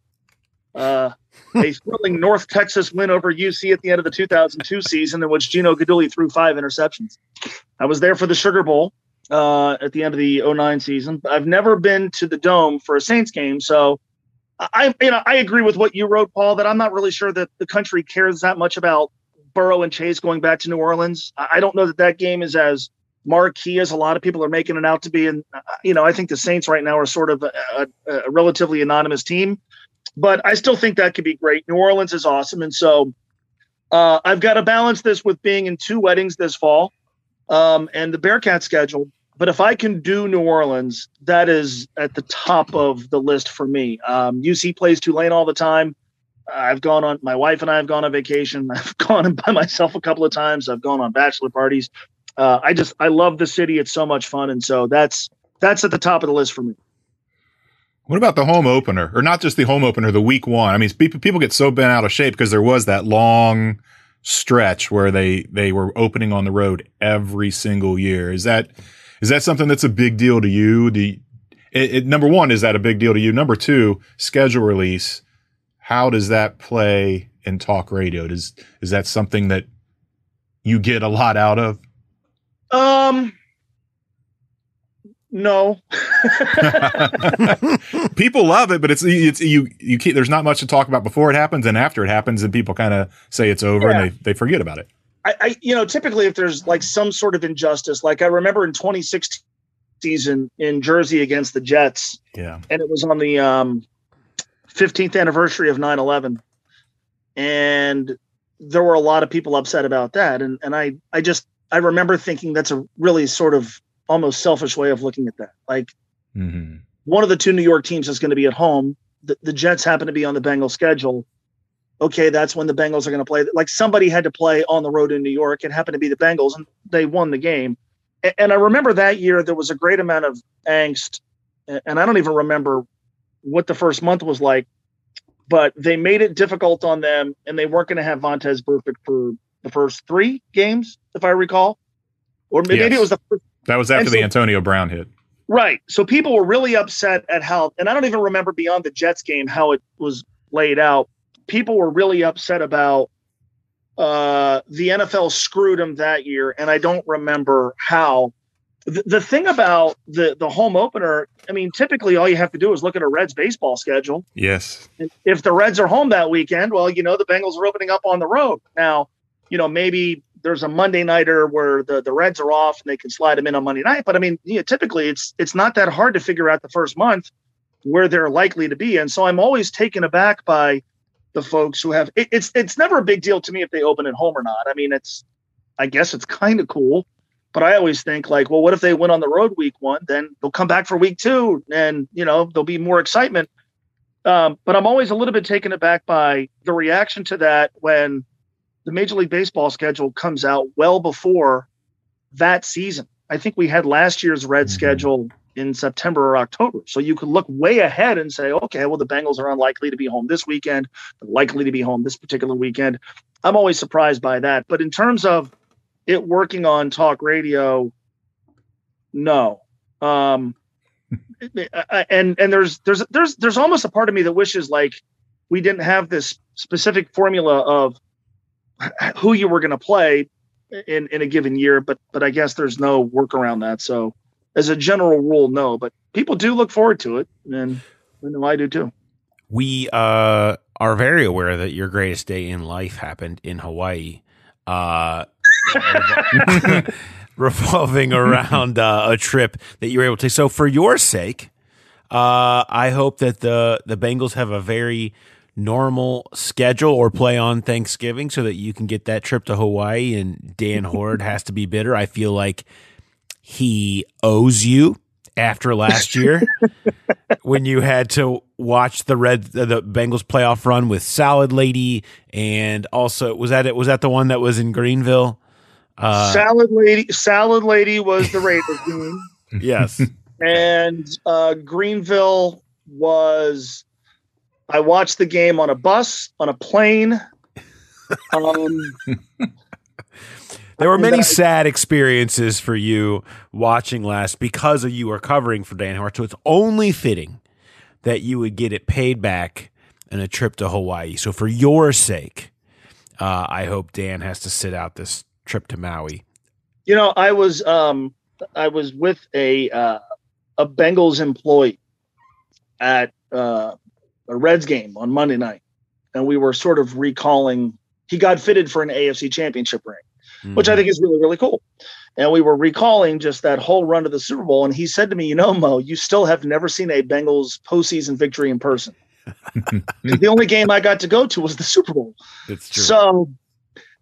a thrilling North Texas win over UC at the end of the 2002 season, in which Gino Guidugli threw 5 interceptions. I was there for the Sugar Bowl at the end of the 2009 season. I've never been to the Dome for a Saints game, so I agree with what you wrote, Paul, that I'm not really sure that the country cares that much about Burrow and Chase going back to New Orleans. I don't know that that game is as marquee as a lot of people are making it out to be. And, I think the Saints right now are sort of a relatively anonymous team, but I still think that could be great. New Orleans is awesome. And so I've got to balance this with being in 2 weddings this fall and the Bearcat schedule. But if I can do New Orleans, that is at the top of the list for me. UC plays Tulane all the time. My wife and I have gone on vacation. I've gone by myself a couple of times. I've gone on bachelor parties. I love the city. It's so much fun. And so that's at the top of the list for me. What about the home opener, or not just the home opener, the week one? I mean, people get so bent out of shape because there was that long stretch where they were opening on the road every single year. Is that something that's a big deal to you? Number one, is that a big deal to you? Number two, schedule release. How does that play in talk radio? Is that something that you get a lot out of? No. People love it, but it's there's not much to talk about before it happens, and after it happens, and people kind of say it's over, yeah, and they forget about it. I typically if there's like some sort of injustice, like I remember in 2016 season in Jersey against the Jets, yeah, and it was on the 15th anniversary of 9/11, and there were a lot of people upset about that, and I remember thinking that's a really sort of almost selfish way of looking at that. Like one of the 2 New York teams is going to be at home. The Jets happen to be on the Bengals schedule. Okay, that's when the Bengals are going to play. Like somebody had to play on the road in New York. It happened to be the Bengals, and they won the game. And I remember that year there was a great amount of angst, and I don't even remember what the first month was like, but they made it difficult on them, and they weren't going to have Vontaze Burfict for the first 3 games, if I recall. Or maybe it was the first. That was after the Antonio Brown hit. Right. So people were really upset at how, and I don't even remember beyond the Jets game how it was laid out. People were really upset about the NFL screwed them that year, and I don't remember how. The thing about the home opener, I mean, typically all you have to do is look at a Reds baseball schedule. Yes. And if the Reds are home that weekend, well, the Bengals are opening up on the road. Now, maybe there's a Monday nighter where the Reds are off and they can slide them in on Monday night. But, I mean, typically it's not that hard to figure out the first month where they're likely to be. And so I'm always taken aback by – the folks who have it's never a big deal to me if they open at home or not. I mean, I guess it's kind of cool, But I always think like, well, what if they win on the road week one? Then they'll come back for week two and, you know, there'll be more excitement. But I'm always a little bit taken aback by the reaction to that when the Major League Baseball schedule comes out well before that season. I think we had last year's red schedule in September or October. So you could look way ahead and say, okay, well, the Bengals are unlikely to be home this weekend, but likely to be home this particular weekend. I'm always surprised by that. But in terms of it working on talk radio, no. And there's almost a part of me that wishes like we didn't have this specific formula of who you were going to play in a given year, but I guess there's no workaround that. So as a general rule, no, but people do look forward to it. And I know I do too. We are very aware that your greatest day in life happened in Hawaii. Revolving around a trip that you were able to take. So for your sake, I hope that the Bengals have a very normal schedule or play on Thanksgiving so that you can get that trip to Hawaii, and Dan Hoard has to be bitter. I feel like he owes you after last year when you had to watch the Bengals playoff run with Salad Lady, and also was that the one that was in Greenville? Salad Lady was the Raiders game. Yes. And Greenville was, I watched the game on a bus, on a plane. There were many sad experiences for you watching last because of you were covering for Dan Hoard. So it's only fitting that you would get it paid back in a trip to Hawaii. So for your sake, I hope Dan has to sit out this trip to Maui. You know, I was with a Bengals employee at a Reds game on Monday night, and we were sort of recalling. He got fitted for an AFC Championship ring, which I think is really, really cool. And we were recalling just that whole run to the Super Bowl, and he said to me, "You know, Mo, you still have never seen a Bengals postseason victory in person. The only game I got to go to was the Super Bowl." It's true. So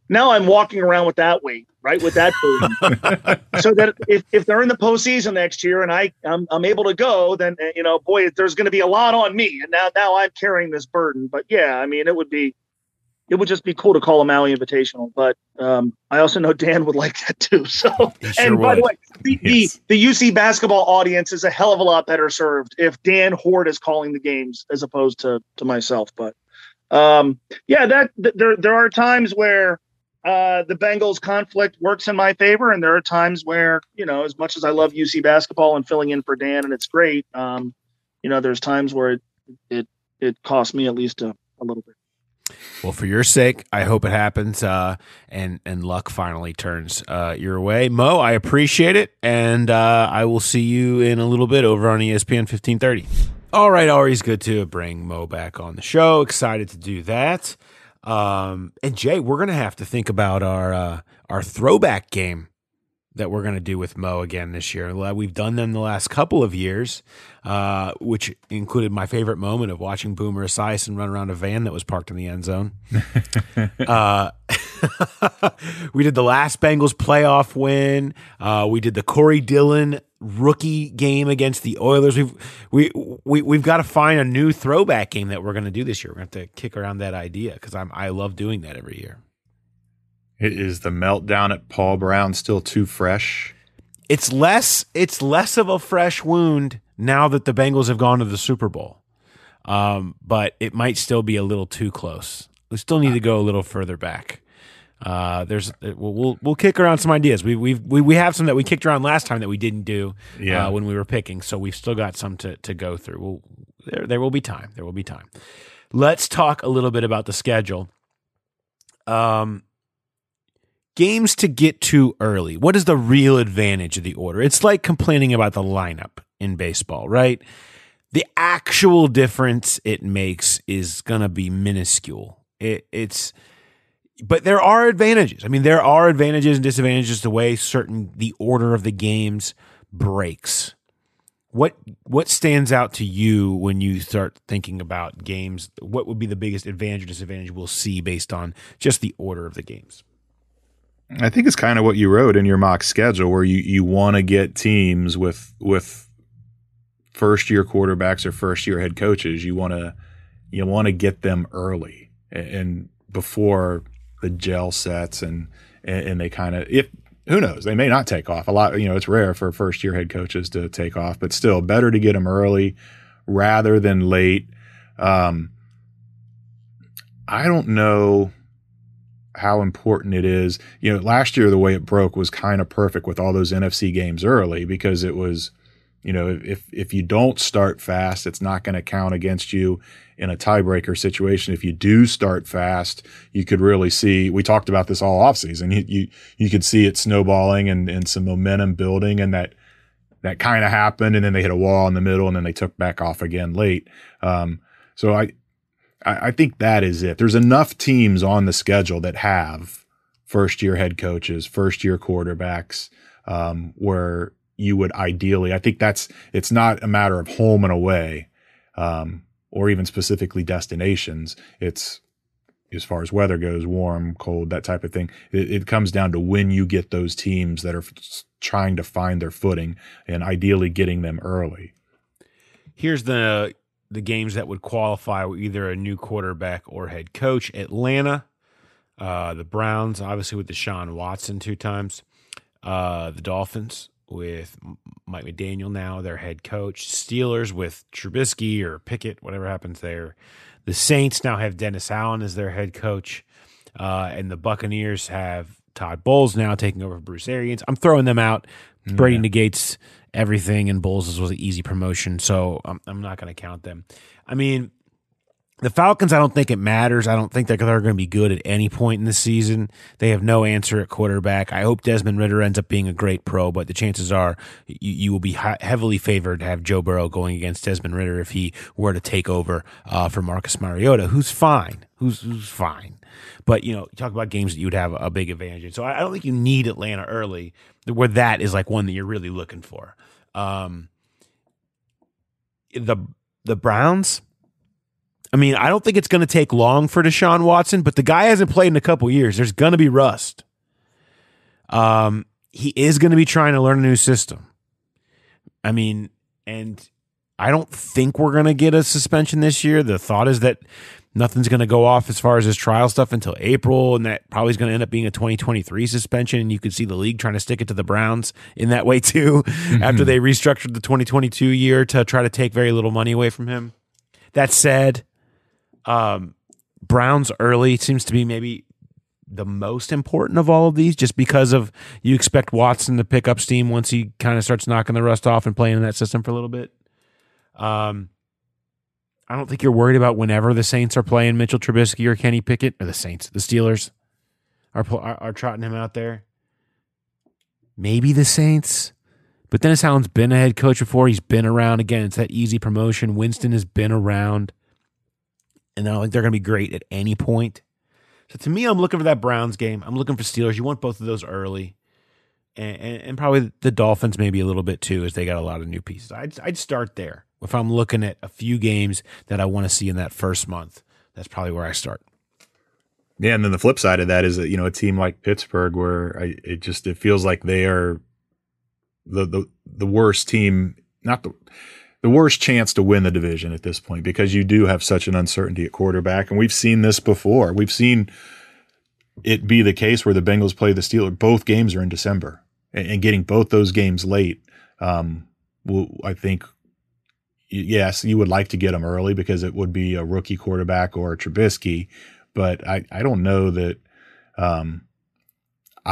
now I'm walking around with that weight, right? With that burden. So that if they're in the postseason next year and I'm able to go, then, you know, boy, there's going to be a lot on me. And now I'm carrying this burden. But yeah, I mean, it would just be cool to call a Maui Invitational. But I also know Dan would like that too. So, by the way, the UC basketball audience is a hell of a lot better served if Dan Hoard is calling the games as opposed to myself. But yeah, there are times where the Bengals conflict works in my favor, and there are times where, you know, as much as I love UC basketball and filling in for Dan, and it's great, you know, there's times where it costs me at least a little bit. Well, for your sake, I hope it happens, and luck finally turns your way. Mo, I appreciate it, and I will see you in a little bit over on ESPN 1530. All right, always good to bring Mo back on the show. Excited to do that. And Jay, we're going to have to think about our throwback game that we're going to do with Mo again this year. We've done them the last couple of years, which included my favorite moment of watching Boomer Esiason run around a van that was parked in the end zone. We did the last Bengals playoff win. We did the Corey Dillon rookie game against the Oilers. We've got to find a new throwback game that we're going to do this year. We're going to have to kick around that idea because I love doing that every year. It is the meltdown at Paul Brown still too fresh? It's less of a fresh wound now that the Bengals have gone to the Super Bowl. But it might still be a little too close. We still need to go a little further back. We'll kick around some ideas. We have some that we kicked around last time that we didn't do when we were picking. So we've still got some to go through. There will be time. There will be time. Let's talk a little bit about the schedule. Games to get to early. What is the real advantage of the order? It's like complaining about the lineup in baseball, right? The actual difference it makes is going to be minuscule. But there are advantages. I mean, there are advantages and disadvantages to the way the order of the games breaks. What stands out to you when you start thinking about games? What would be the biggest advantage or disadvantage we'll see based on just the order of the games? I think it's kind of what you wrote in your mock schedule, where you want to get teams with first-year quarterbacks or first-year head coaches. You want to get them early and before the gel sets and they kind of – if who knows? They may not take off. A lot, it's rare for first-year head coaches to take off, but still better to get them early rather than late. I don't know how important it is. Last year the way it broke was kind of perfect with all those NFC games early, because it was, if you don't start fast, it's not going to count against you in a tiebreaker situation. If you do start fast, you could really see, we talked about this all offseason, you could see it snowballing and some momentum building, and that kind of happened, and then they hit a wall in the middle, and then they took back off again late. So I think that is it. There's enough teams on the schedule that have first-year head coaches, first-year quarterbacks, where you would ideally – I think that's – it's not a matter of home and away or even specifically destinations. It's, as far as weather goes, warm, cold, that type of thing. It comes down to when you get those teams that are trying to find their footing and ideally getting them early. Here's the games that would qualify with either a new quarterback or head coach. Atlanta, the Browns, obviously with Deshaun Watson 2 times, the Dolphins with Mike McDaniel now, their head coach, Steelers with Trubisky or Pickett, whatever happens there. The Saints now have Dennis Allen as their head coach, and the Buccaneers have Todd Bowles now taking over Bruce Arians. I'm throwing them out. Yeah. Brady negates everything, and Bowles was an easy promotion, so I'm not going to count them. I mean, the Falcons, I don't think it matters. I don't think that they're going to be good at any point in the season. They have no answer at quarterback. I hope Desmond Ridder ends up being a great pro, but the chances are you will be heavily favored to have Joe Burrow going against Desmond Ridder if he were to take over for Marcus Mariota, who's fine. Who's fine. But, you talk about games that you would have a big advantage in. So I don't think you need Atlanta early, where that is like one that you're really looking for. The Browns, I mean, I don't think it's going to take long for Deshaun Watson, but the guy hasn't played in a couple years. There's going to be rust. He is going to be trying to learn a new system. I mean, and I don't think we're going to get a suspension this year. The thought is that nothing's going to go off as far as his trial stuff until April, and that probably is going to end up being a 2023 suspension, and you could see the league trying to stick it to the Browns in that way too, after they restructured the 2022 year to try to take very little money away from him. That said, Browns early seems to be maybe the most important of all of these, just because of you expect Watson to pick up steam once he kind of starts knocking the rust off and playing in that system for a little bit. I don't think you're worried about whenever the Saints are playing Mitchell Trubisky or Kenny Pickett, or the Steelers are trotting him out there. Maybe the Saints, but Dennis Allen's been a head coach before. He's been around again. It's that easy promotion. Winston has been around, and I don't think they're going to be great at any point. So to me, I'm looking for that Browns game. I'm looking for Steelers. You want both of those early, and probably the Dolphins maybe a little bit too, as they got a lot of new pieces. I'd start there. If I'm looking at a few games that I want to see in that first month, that's probably where I start. Yeah, and then the flip side of that is that, a team like Pittsburgh, where it feels like they are the worst team, not the worst chance to win the division at this point, because you do have such an uncertainty at quarterback, and we've seen this before. We've seen it be the case where the Bengals play the Steelers. Both games are in December, and getting both those games late, I think. Yes, you would like to get them early because it would be a rookie quarterback or a Trubisky, but I don't know that I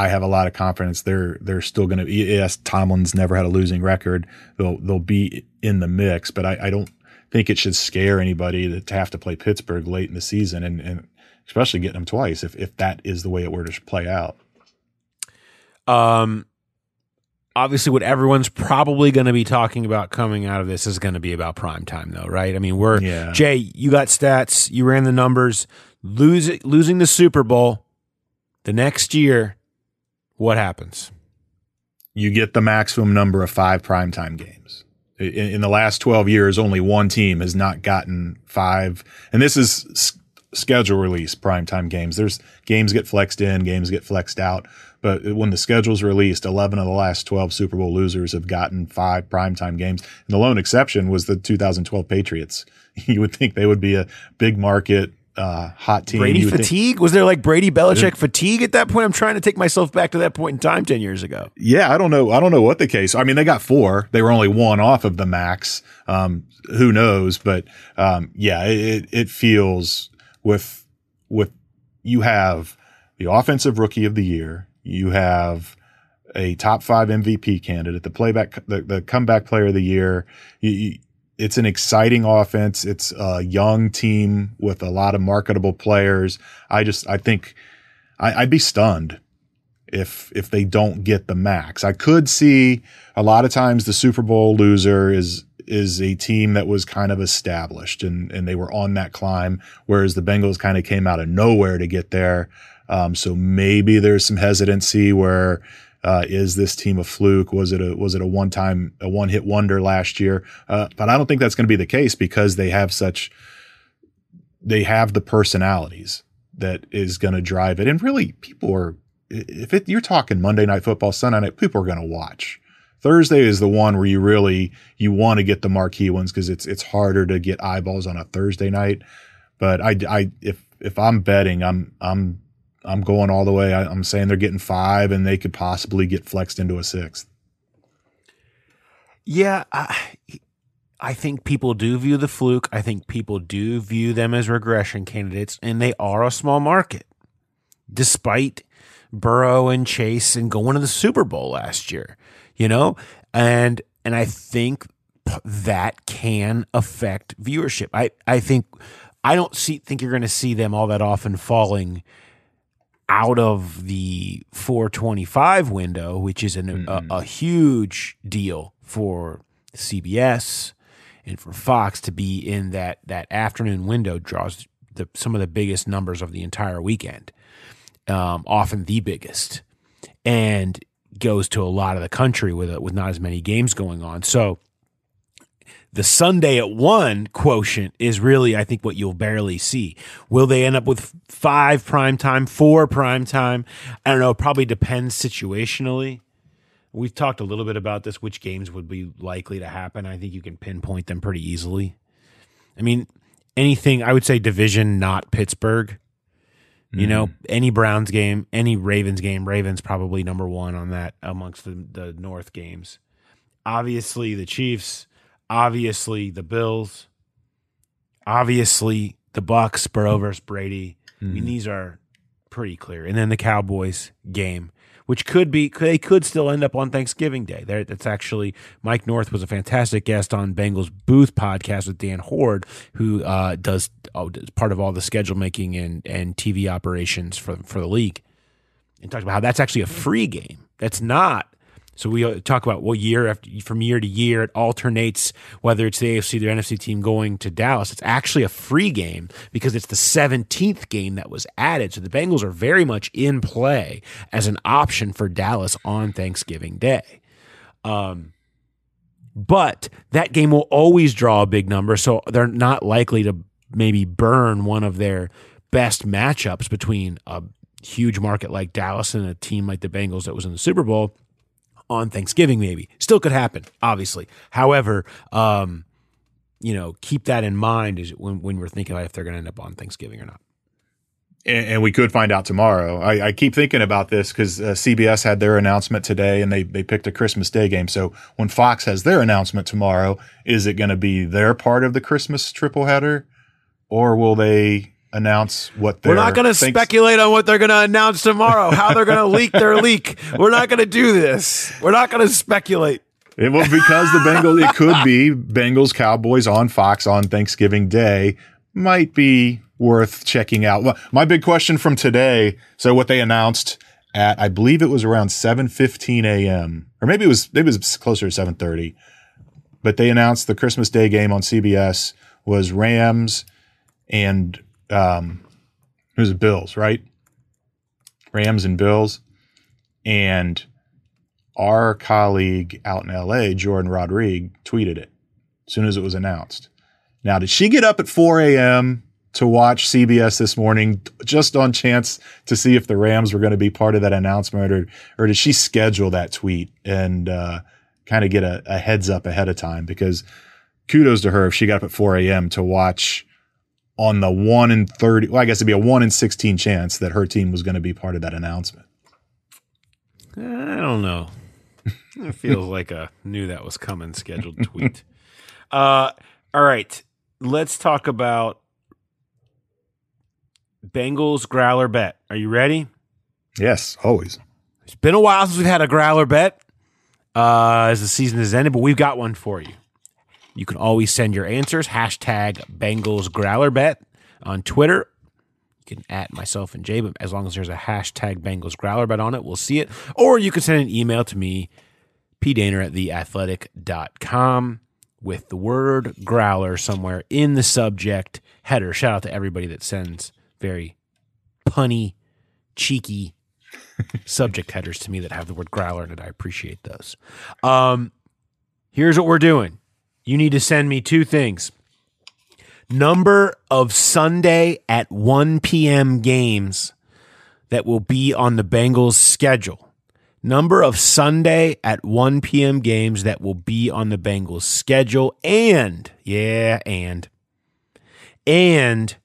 have a lot of confidence they're still going to – yes, Tomlin's never had a losing record. They'll be in the mix, but I don't think it should scare anybody to have to play Pittsburgh late in the season, and especially getting them twice if that is the way it were to play out. Obviously, what everyone's probably going to be talking about coming out of this is going to be about primetime, though, right? I mean, Jay, you got stats, you ran the numbers. Losing the Super Bowl the next year, what happens? You get the maximum number of 5 primetime games. In the last 12 years, only one team has not gotten 5. And this is schedule release primetime games. There's games get flexed in, games get flexed out. But when the schedule's released, 11 of the last 12 Super Bowl losers have gotten 5 primetime games. And the lone exception was the 2012 Patriots. You would think they would be a big market, hot team. Brady fatigue? Was there like Brady Belichick fatigue at that point? I'm trying to take myself back to that point in time 10 years ago. Yeah, I don't know. I don't know what the case. I mean, they got 4. They were only one off of the max. Who knows? But yeah, it feels with you have the offensive rookie of the year. You have a top 5 MVP candidate, the comeback player of the year. It's an exciting offense. It's a young team with a lot of marketable players. I think I'd be stunned if they don't get the max. I could see a lot of times the Super Bowl loser is a team that was kind of established and they were on that climb, whereas the Bengals kind of came out of nowhere to get there. So maybe there's some hesitancy where is this team a fluke? Was it a one-hit wonder last year? But I don't think that's going to be the case because they have the personalities that is going to drive it. And really, you're talking Monday Night Football, Sunday Night, people are going to watch. Thursday is the one where you want to get the marquee ones because it's harder to get eyeballs on a Thursday night. But if I'm betting, I'm going all the way. I'm saying they're getting 5 and they could possibly get flexed into a 6th. Yeah. I think people do view the fluke. I think people do view them as regression candidates, and they are a small market despite Burrow and Chase and going to the Super Bowl last year, and I think that can affect viewership. I don't think you're going to see them all that often falling out of the 425 window, which is a huge deal for CBS and for Fox to be in that afternoon window. Draws some of the biggest numbers of the entire weekend, often the biggest, and goes to a lot of the country with not as many games going on. So the Sunday at 1 quotient is really, I think, what you'll barely see. Will they end up with 5 primetime, 4 primetime? I don't know. It probably depends situationally. We've talked a little bit about this, which games would be likely to happen. I think you can pinpoint them pretty easily. I mean, anything, I would say division, not Pittsburgh. You know, any Browns game, any Ravens game. Ravens probably number 1 on that amongst the North games. Obviously, the Chiefs. Obviously, the Bills. Obviously, the Bucks. Burrow versus Brady. I mean, these are pretty clear. And then the Cowboys game, which could still end up on Thanksgiving Day. That's actually Mike North was a fantastic guest on Bengals Booth podcast with Dan Hoard, who does part of all the schedule making and TV operations for the league, and talked about how that's actually a free game. That's not. So we talk about from year to year, it alternates whether it's the AFC, or the NFC team going to Dallas. It's actually a free game because it's the 17th game that was added. So the Bengals are very much in play as an option for Dallas on Thanksgiving Day. But that game will always draw a big number, so they're not likely to maybe burn one of their best matchups between a huge market like Dallas and a team like the Bengals that was in the Super Bowl on Thanksgiving, maybe. Still could happen, obviously. However, keep that in mind is when we're thinking about if they're going to end up on Thanksgiving or not. And we could find out tomorrow. I keep thinking about this because CBS had their announcement today, and they picked a Christmas Day game. So when Fox has their announcement tomorrow, is it going to be their part of the Christmas triple header, or will they announce what they're... We're not going to speculate on what they're going to announce tomorrow, how they're going to leak their leak. We're not going to do this. We're not going to speculate. It will, because the Bengals, it could be Bengals Cowboys on Fox on Thanksgiving Day might be worth checking out. My big question from today, so what they announced at, I believe it was around 7:15 a.m. or maybe it was closer to 7:30, but they announced the Christmas Day game on CBS was Rams and it was Bills, right? Rams and Bills. And our colleague out in LA, Jordan Rodrigue, tweeted it as soon as it was announced. Now, did she get up at 4 a.m. to watch CBS this morning just on chance to see if the Rams were going to be part of that announcement, or did she schedule that tweet and kind of get a heads up ahead of time? Because kudos to her if she got up at 4 a.m. to watch on the 1 in 30. Well, I guess it'd be a 1 in 16 chance that her team was going to be part of that announcement. I don't know. It feels like a knew that was coming scheduled tweet. All right. Let's talk about Bengals growler bet. Are you ready? Yes, always. It's been a while since we've had a growler bet as the season has ended, but we've got one for you. You can always send your answers, hashtag Bengals growler bet on Twitter. You can at myself and Jay, but as long as there's a hashtag Bengals growler bet on it, we'll see it. Or you can send an email to me, pdehner@theathletic.com. with the word growler somewhere in the subject header. Shout out to everybody that sends very punny, cheeky subject headers to me that have the word growler in it. I appreciate those. Here's what we're doing. You need to send me two things. Number of Sunday at 1 p.m. games that will be on the Bengals schedule. Number of Sunday at 1 p.m. games that will be on the Bengals schedule, and, and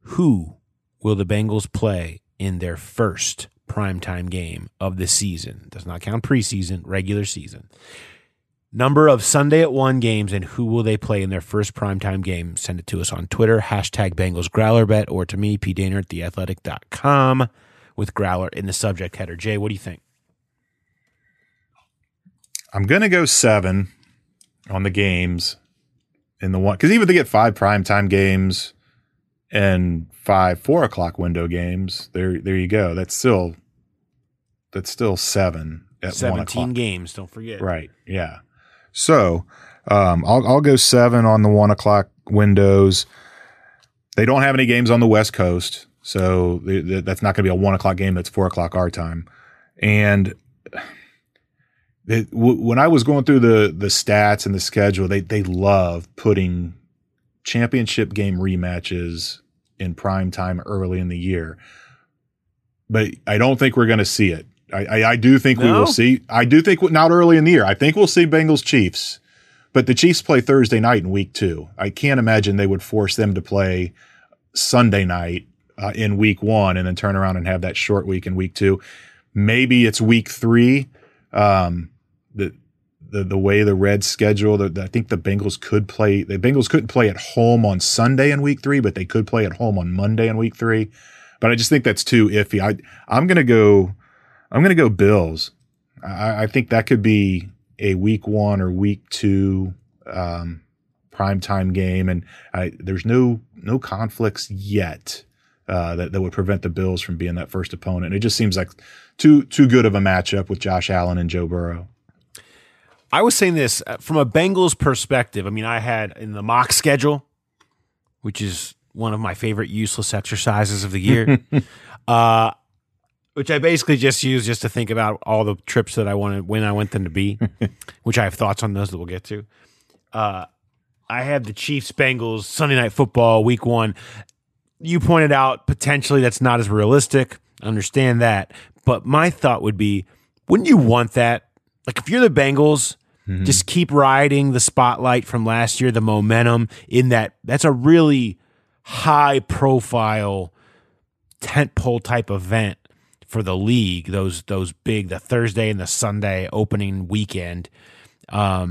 who will the Bengals play in their first primetime game of the season? Does not count preseason, regular season. Number of Sunday at 1 games, and who will they play in their first primetime game? Send it to us on Twitter, hashtag Bengals Growler Bet, or to me, pdehner@theathletic.com, with growler in the subject header. Jay, what do you think? I'm going to go 7 on the games in the one, because even if they get 5 primetime games and 5 4 o'clock window games, there you go. That's still 7 at 17 1 o'clock. Games. Don't forget. Right. Yeah. So I'll go 7 on the 1 o'clock windows. They don't have any games on the West Coast, so that's not going to be a 1 o'clock game. That's 4 o'clock our time. And when I was going through the stats and the schedule, they love putting championship game rematches in prime time early in the year. But I don't think we're going to see it. I do think we will see. I do think not early in the year. I think we'll see Bengals Chiefs, but the Chiefs play Thursday night in week 2. I can't imagine they would force them to play Sunday night in week 1 and then turn around and have that short week in week 2. Maybe it's week 3. The way the Reds schedule, I think the Bengals couldn't play at home on Sunday in week 3, but they could play at home on Monday in week 3. But I just think that's too iffy. I'm going to go Bills. I think that could be a week 1 or week 2, primetime game. And there's no conflicts yet that would prevent the Bills from being that first opponent. It just seems like too good of a matchup with Josh Allen and Joe Burrow. I was saying this from a Bengals perspective. I mean, I had in the mock schedule, which is one of my favorite useless exercises of the year, which I basically just use just to think about all the trips that I wanted, when I want them to be, which I have thoughts on those that we'll get to. I had the Chiefs-Bengals Sunday Night Football week 1. You pointed out potentially that's not as realistic. I understand that. But my thought would be, wouldn't you want that? Like, if you're the Bengals, just keep riding the spotlight from last year, the momentum in that. That's a really high-profile tentpole type event for the league, the Thursday and the Sunday opening weekend. By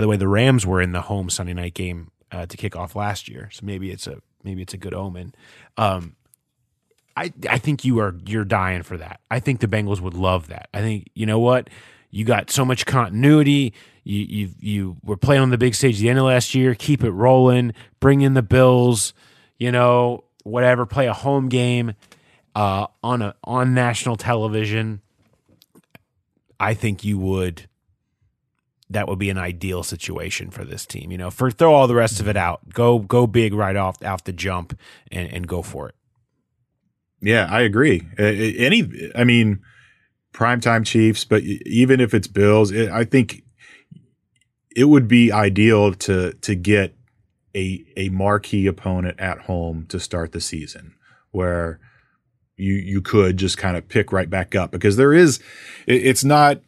the way, the Rams were in the home Sunday night game to kick off last year, so maybe it's a good omen. I think you're dying for that. I think the Bengals would love that. I think, you know what, you got so much continuity. You were playing on the big stage at the end of last year. Keep it rolling. Bring in the Bills. You know, whatever. Play a home game on national television. I think that would be an ideal situation for this team. You know, throw all the rest of it out. Go big right off the jump and go for it. Yeah, I agree. Primetime Chiefs, but even if it's Bills, I think it would be ideal to get a marquee opponent at home to start the season, where you could just kind of pick right back up, because there is it's not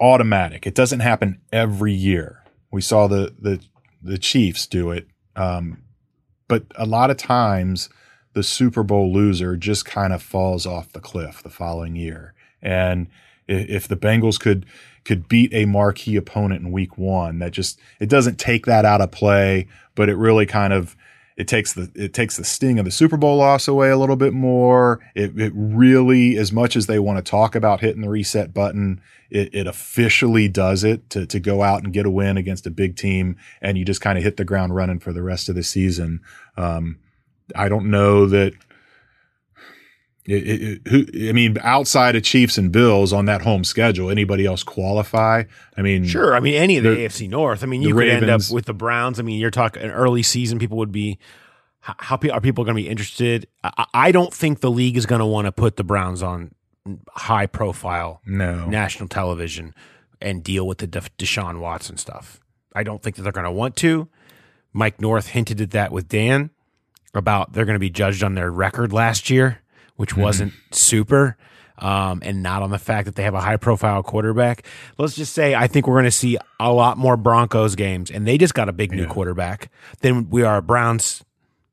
automatic. It doesn't happen every year. We saw the Chiefs do it, but a lot of times the Super Bowl loser just kind of falls off the cliff the following year. And if the Bengals could beat a marquee opponent in week one, that just, it doesn't take that out of play, but it really kind of, it takes the sting of the Super Bowl loss away a little bit more. It really, as much as they want to talk about hitting the reset button, it officially does it to go out and get a win against a big team, and you just kind of hit the ground running for the rest of the season. I don't know that. Outside of Chiefs and Bills on that home schedule, anybody else qualify? I mean, sure. I mean, any of the AFC North. I mean, you could end up with the Browns. I mean, you're talking an early season. People would be, how are people going to be interested? I don't think the league is going to want to put the Browns on high profile national television and deal with the Deshaun Watson stuff. I don't think that they're going to want to. Mike North hinted at that with Dan about they're going to be judged on their record last year, which wasn't super, and not on the fact that they have a high-profile quarterback. Let's just say I think we're going to see a lot more Broncos games, and they just got a big new quarterback, than we are Browns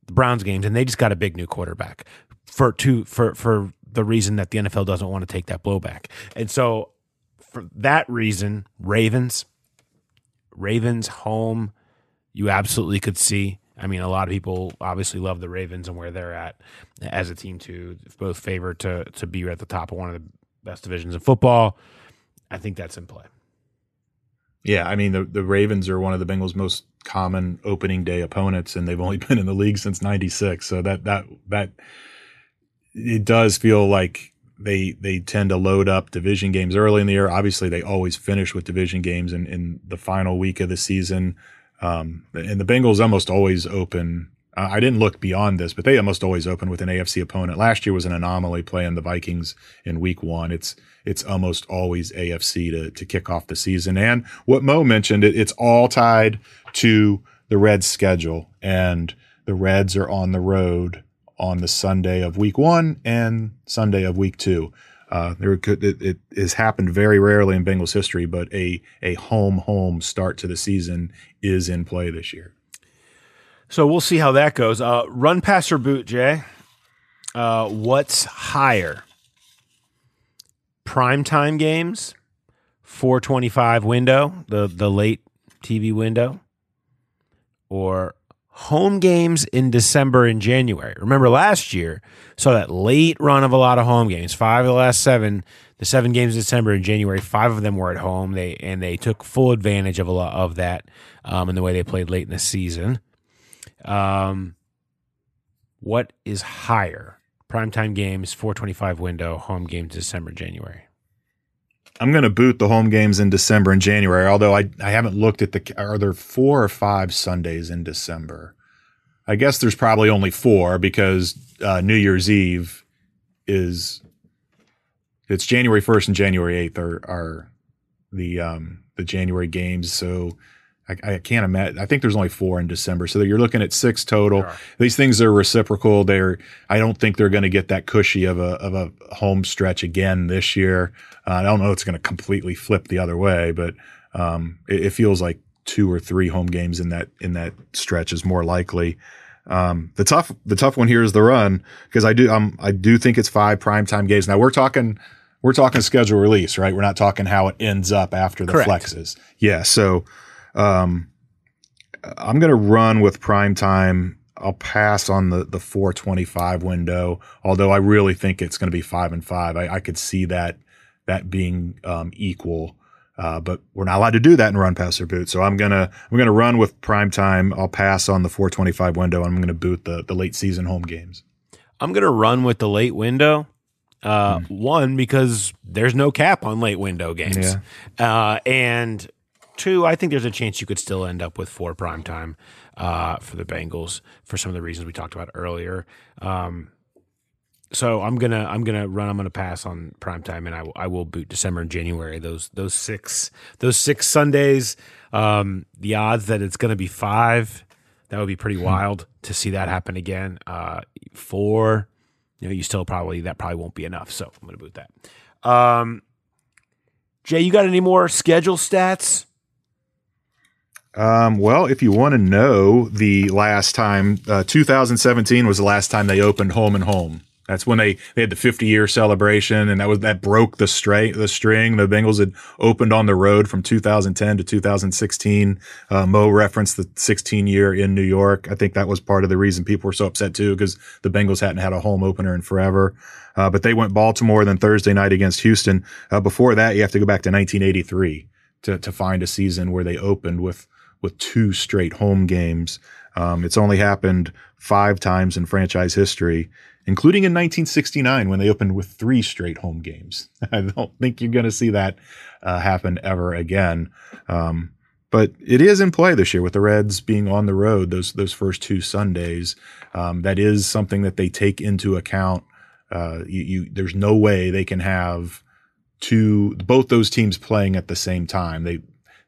games, and they just got a big new quarterback for the reason that the NFL doesn't want to take that blowback. And so for that reason, Ravens home, you absolutely could see. I mean, a lot of people obviously love the Ravens and where they're at as a team too. Both favored to be at the top of one of the best divisions in football. I think that's in play. Yeah, I mean, the Ravens are one of the Bengals' most common opening day opponents, and they've only been in the league since '96. So that it does feel like they tend to load up division games early in the year. Obviously, they always finish with division games in the final week of the season. And the Bengals almost always open. I didn't look beyond this, but they almost always open with an AFC opponent. Last year was an anomaly playing the Vikings in week one. It's almost always AFC to kick off the season. And what Mo mentioned, it's all tied to the Reds' schedule. And the Reds are on the road on the Sunday of week one and Sunday of week two. It has happened very rarely in Bengals history, but a home start to the season is in play this year. So we'll see how that goes. Run, pass, or boot, Jay? What's higher? Primetime games, 4:25 window, the late TV window, or home games in December and January. Remember last year, saw that late run of a lot of home games. 5 of the last 7, the 7 games in December and January, 5 of them were at home. They took full advantage of a lot of that in the way they played late in the season. What is higher? Primetime games, 4:25 window, home games December, January. I'm going to boot the home games in December and January, although I haven't looked at are there 4 or 5 Sundays in December? I guess there's probably only 4 because New Year's Eve it's January 1st and January 8th are the January games. So I can't imagine. I think there's only 4 in December. So you're looking at 6 total. Sure. These things are reciprocal. I don't think they're going to get that cushy of a home stretch again this year. I don't know if it's going to completely flip the other way, but it feels like 2 or 3 home games in that stretch is more likely. The tough one here is the run, because I do think it's 5 primetime games. Now we're talking schedule release, right? We're not talking how it ends up after the flexes. Yeah. So, I'm going to run with primetime. I'll pass on the 4:25 window, although I really think it's going to be 5 and 5. I could see that being equal, but we're not allowed to do that in run, pass, or boot. So I'm going to run with primetime. I'll pass on the 4:25 window. And I'm going to boot the late season home games. I'm going to run with the late window. One, because there's no cap on late window games, and 2, I think there's a chance you could still end up with 4 primetime for the Bengals for some of the reasons we talked about earlier. So I'm gonna pass on primetime, and I will boot December and January. Those six Sundays. The odds that it's gonna be 5, that would be pretty wild to see that happen again. 4, you still probably won't be enough. So I'm gonna boot that. Jay, you got any more schedule stats? Well, if you want to know the last time, 2017 was the last time they opened home and home. That's when they had the 50-year celebration, and that broke the string. The Bengals had opened on the road from 2010 to 2016. Mo referenced the 16-year in New York. I think that was part of the reason people were so upset too, because the Bengals hadn't had a home opener in forever. But they went Baltimore then Thursday night against Houston. Before that, you have to go back to 1983 to find a season where they opened with 2 straight home games. It's only happened 5 times in franchise history, including in 1969 when they opened with 3 straight home games. I don't think you're going to see that happen ever again. But it is in play this year with the Reds being on the road those first 2 Sundays. That is something that they take into account. There's no way they can have both those teams playing at the same time.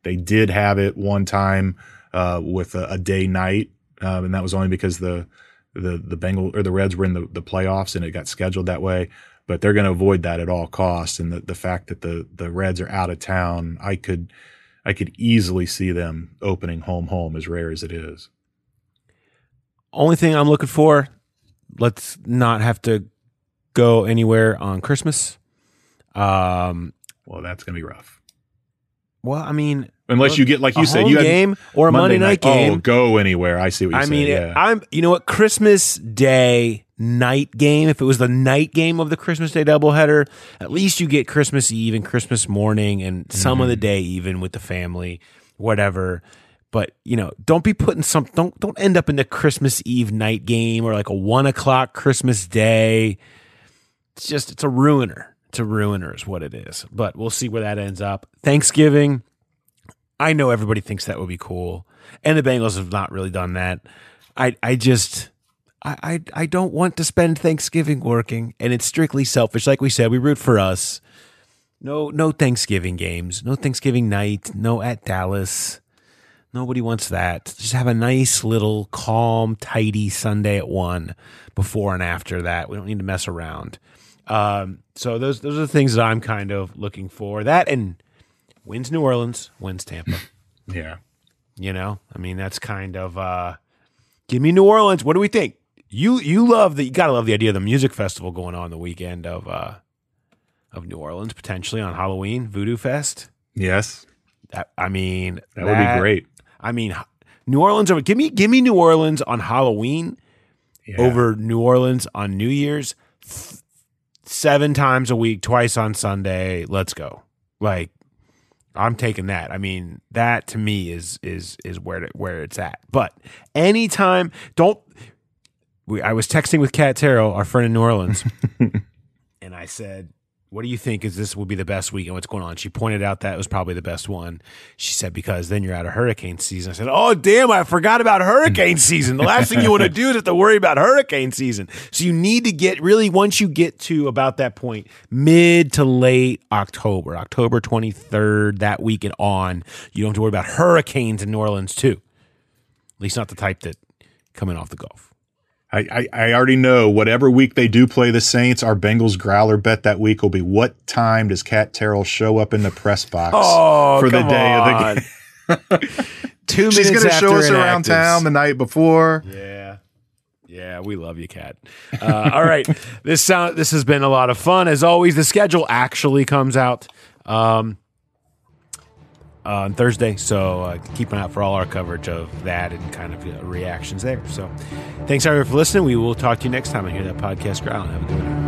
They did have it one time with a day night, and that was only because the Bengals or the Reds were in the playoffs and it got scheduled that way. But they're going to avoid that at all costs. And the fact that the Reds are out of town, I could easily see them opening home, as rare as it is. Only thing I'm looking for, let's not have to go anywhere on Christmas. Well, that's going to be rough. Well, I mean, unless you get, like you said, you had a game or a Monday night game. Oh, go anywhere. I see what you're saying. I mean, yeah. You know what? Christmas Day night game, if it was the night game of the Christmas Day doubleheader, at least you get Christmas Eve and Christmas morning and some of the day even with the family, whatever. But, don't be putting don't end up in the Christmas Eve night game or like a 1:00 Christmas Day. It's a ruiner. To ruiner is what it is, but we'll see where that ends up. Thanksgiving, I know everybody thinks that would be cool, and the Bengals have not really done that. I don't want to spend Thanksgiving working, and it's strictly selfish. Like we said, we root for us. No Thanksgiving games, no Thanksgiving night, no at Dallas. Nobody wants that. Just have a nice little calm, tidy Sunday at 1 before and after that. We don't need to mess around. So those are the things that I'm kind of looking for. That and wins New Orleans, wins Tampa. Yeah. That's kind of give me New Orleans. What do we think? You gotta love the idea of the music festival going on the weekend of New Orleans, potentially on Halloween, Voodoo Fest. Yes. That would be great. New Orleans over give me New Orleans on Halloween over New Orleans on New Year's. 7 times a week, twice on Sunday. Let's go. Like, I'm taking that. That to me is where it's at. But anytime, I was texting with Kat Terrell, our friend in New Orleans, and I said, "What do you think this will be the best week and what's going on?" She pointed out that it was probably the best one. She said, because then you're out of hurricane season. I said, "Oh, damn, I forgot about hurricane season." The last thing you want to do is have to worry about hurricane season. So you need to once you get to about that point, mid to late October 23rd, that week and on, you don't have to worry about hurricanes in New Orleans too. At least not the type that coming off the Gulf. I already know whatever week they do play the Saints, our Bengals growler bet that week will be, what time does Kat Terrell show up in the press box for the day of the game? 2 minutes She's going to show us around town the night before. Yeah. Yeah, we love you, Kat. All right. This has been a lot of fun. As always, the schedule actually comes out on Thursday, so keep an eye out for all our coverage of that and kind of reactions there. So thanks, everyone, for listening. We will talk to you next time on Hear That Podcast Growl. Have a good night.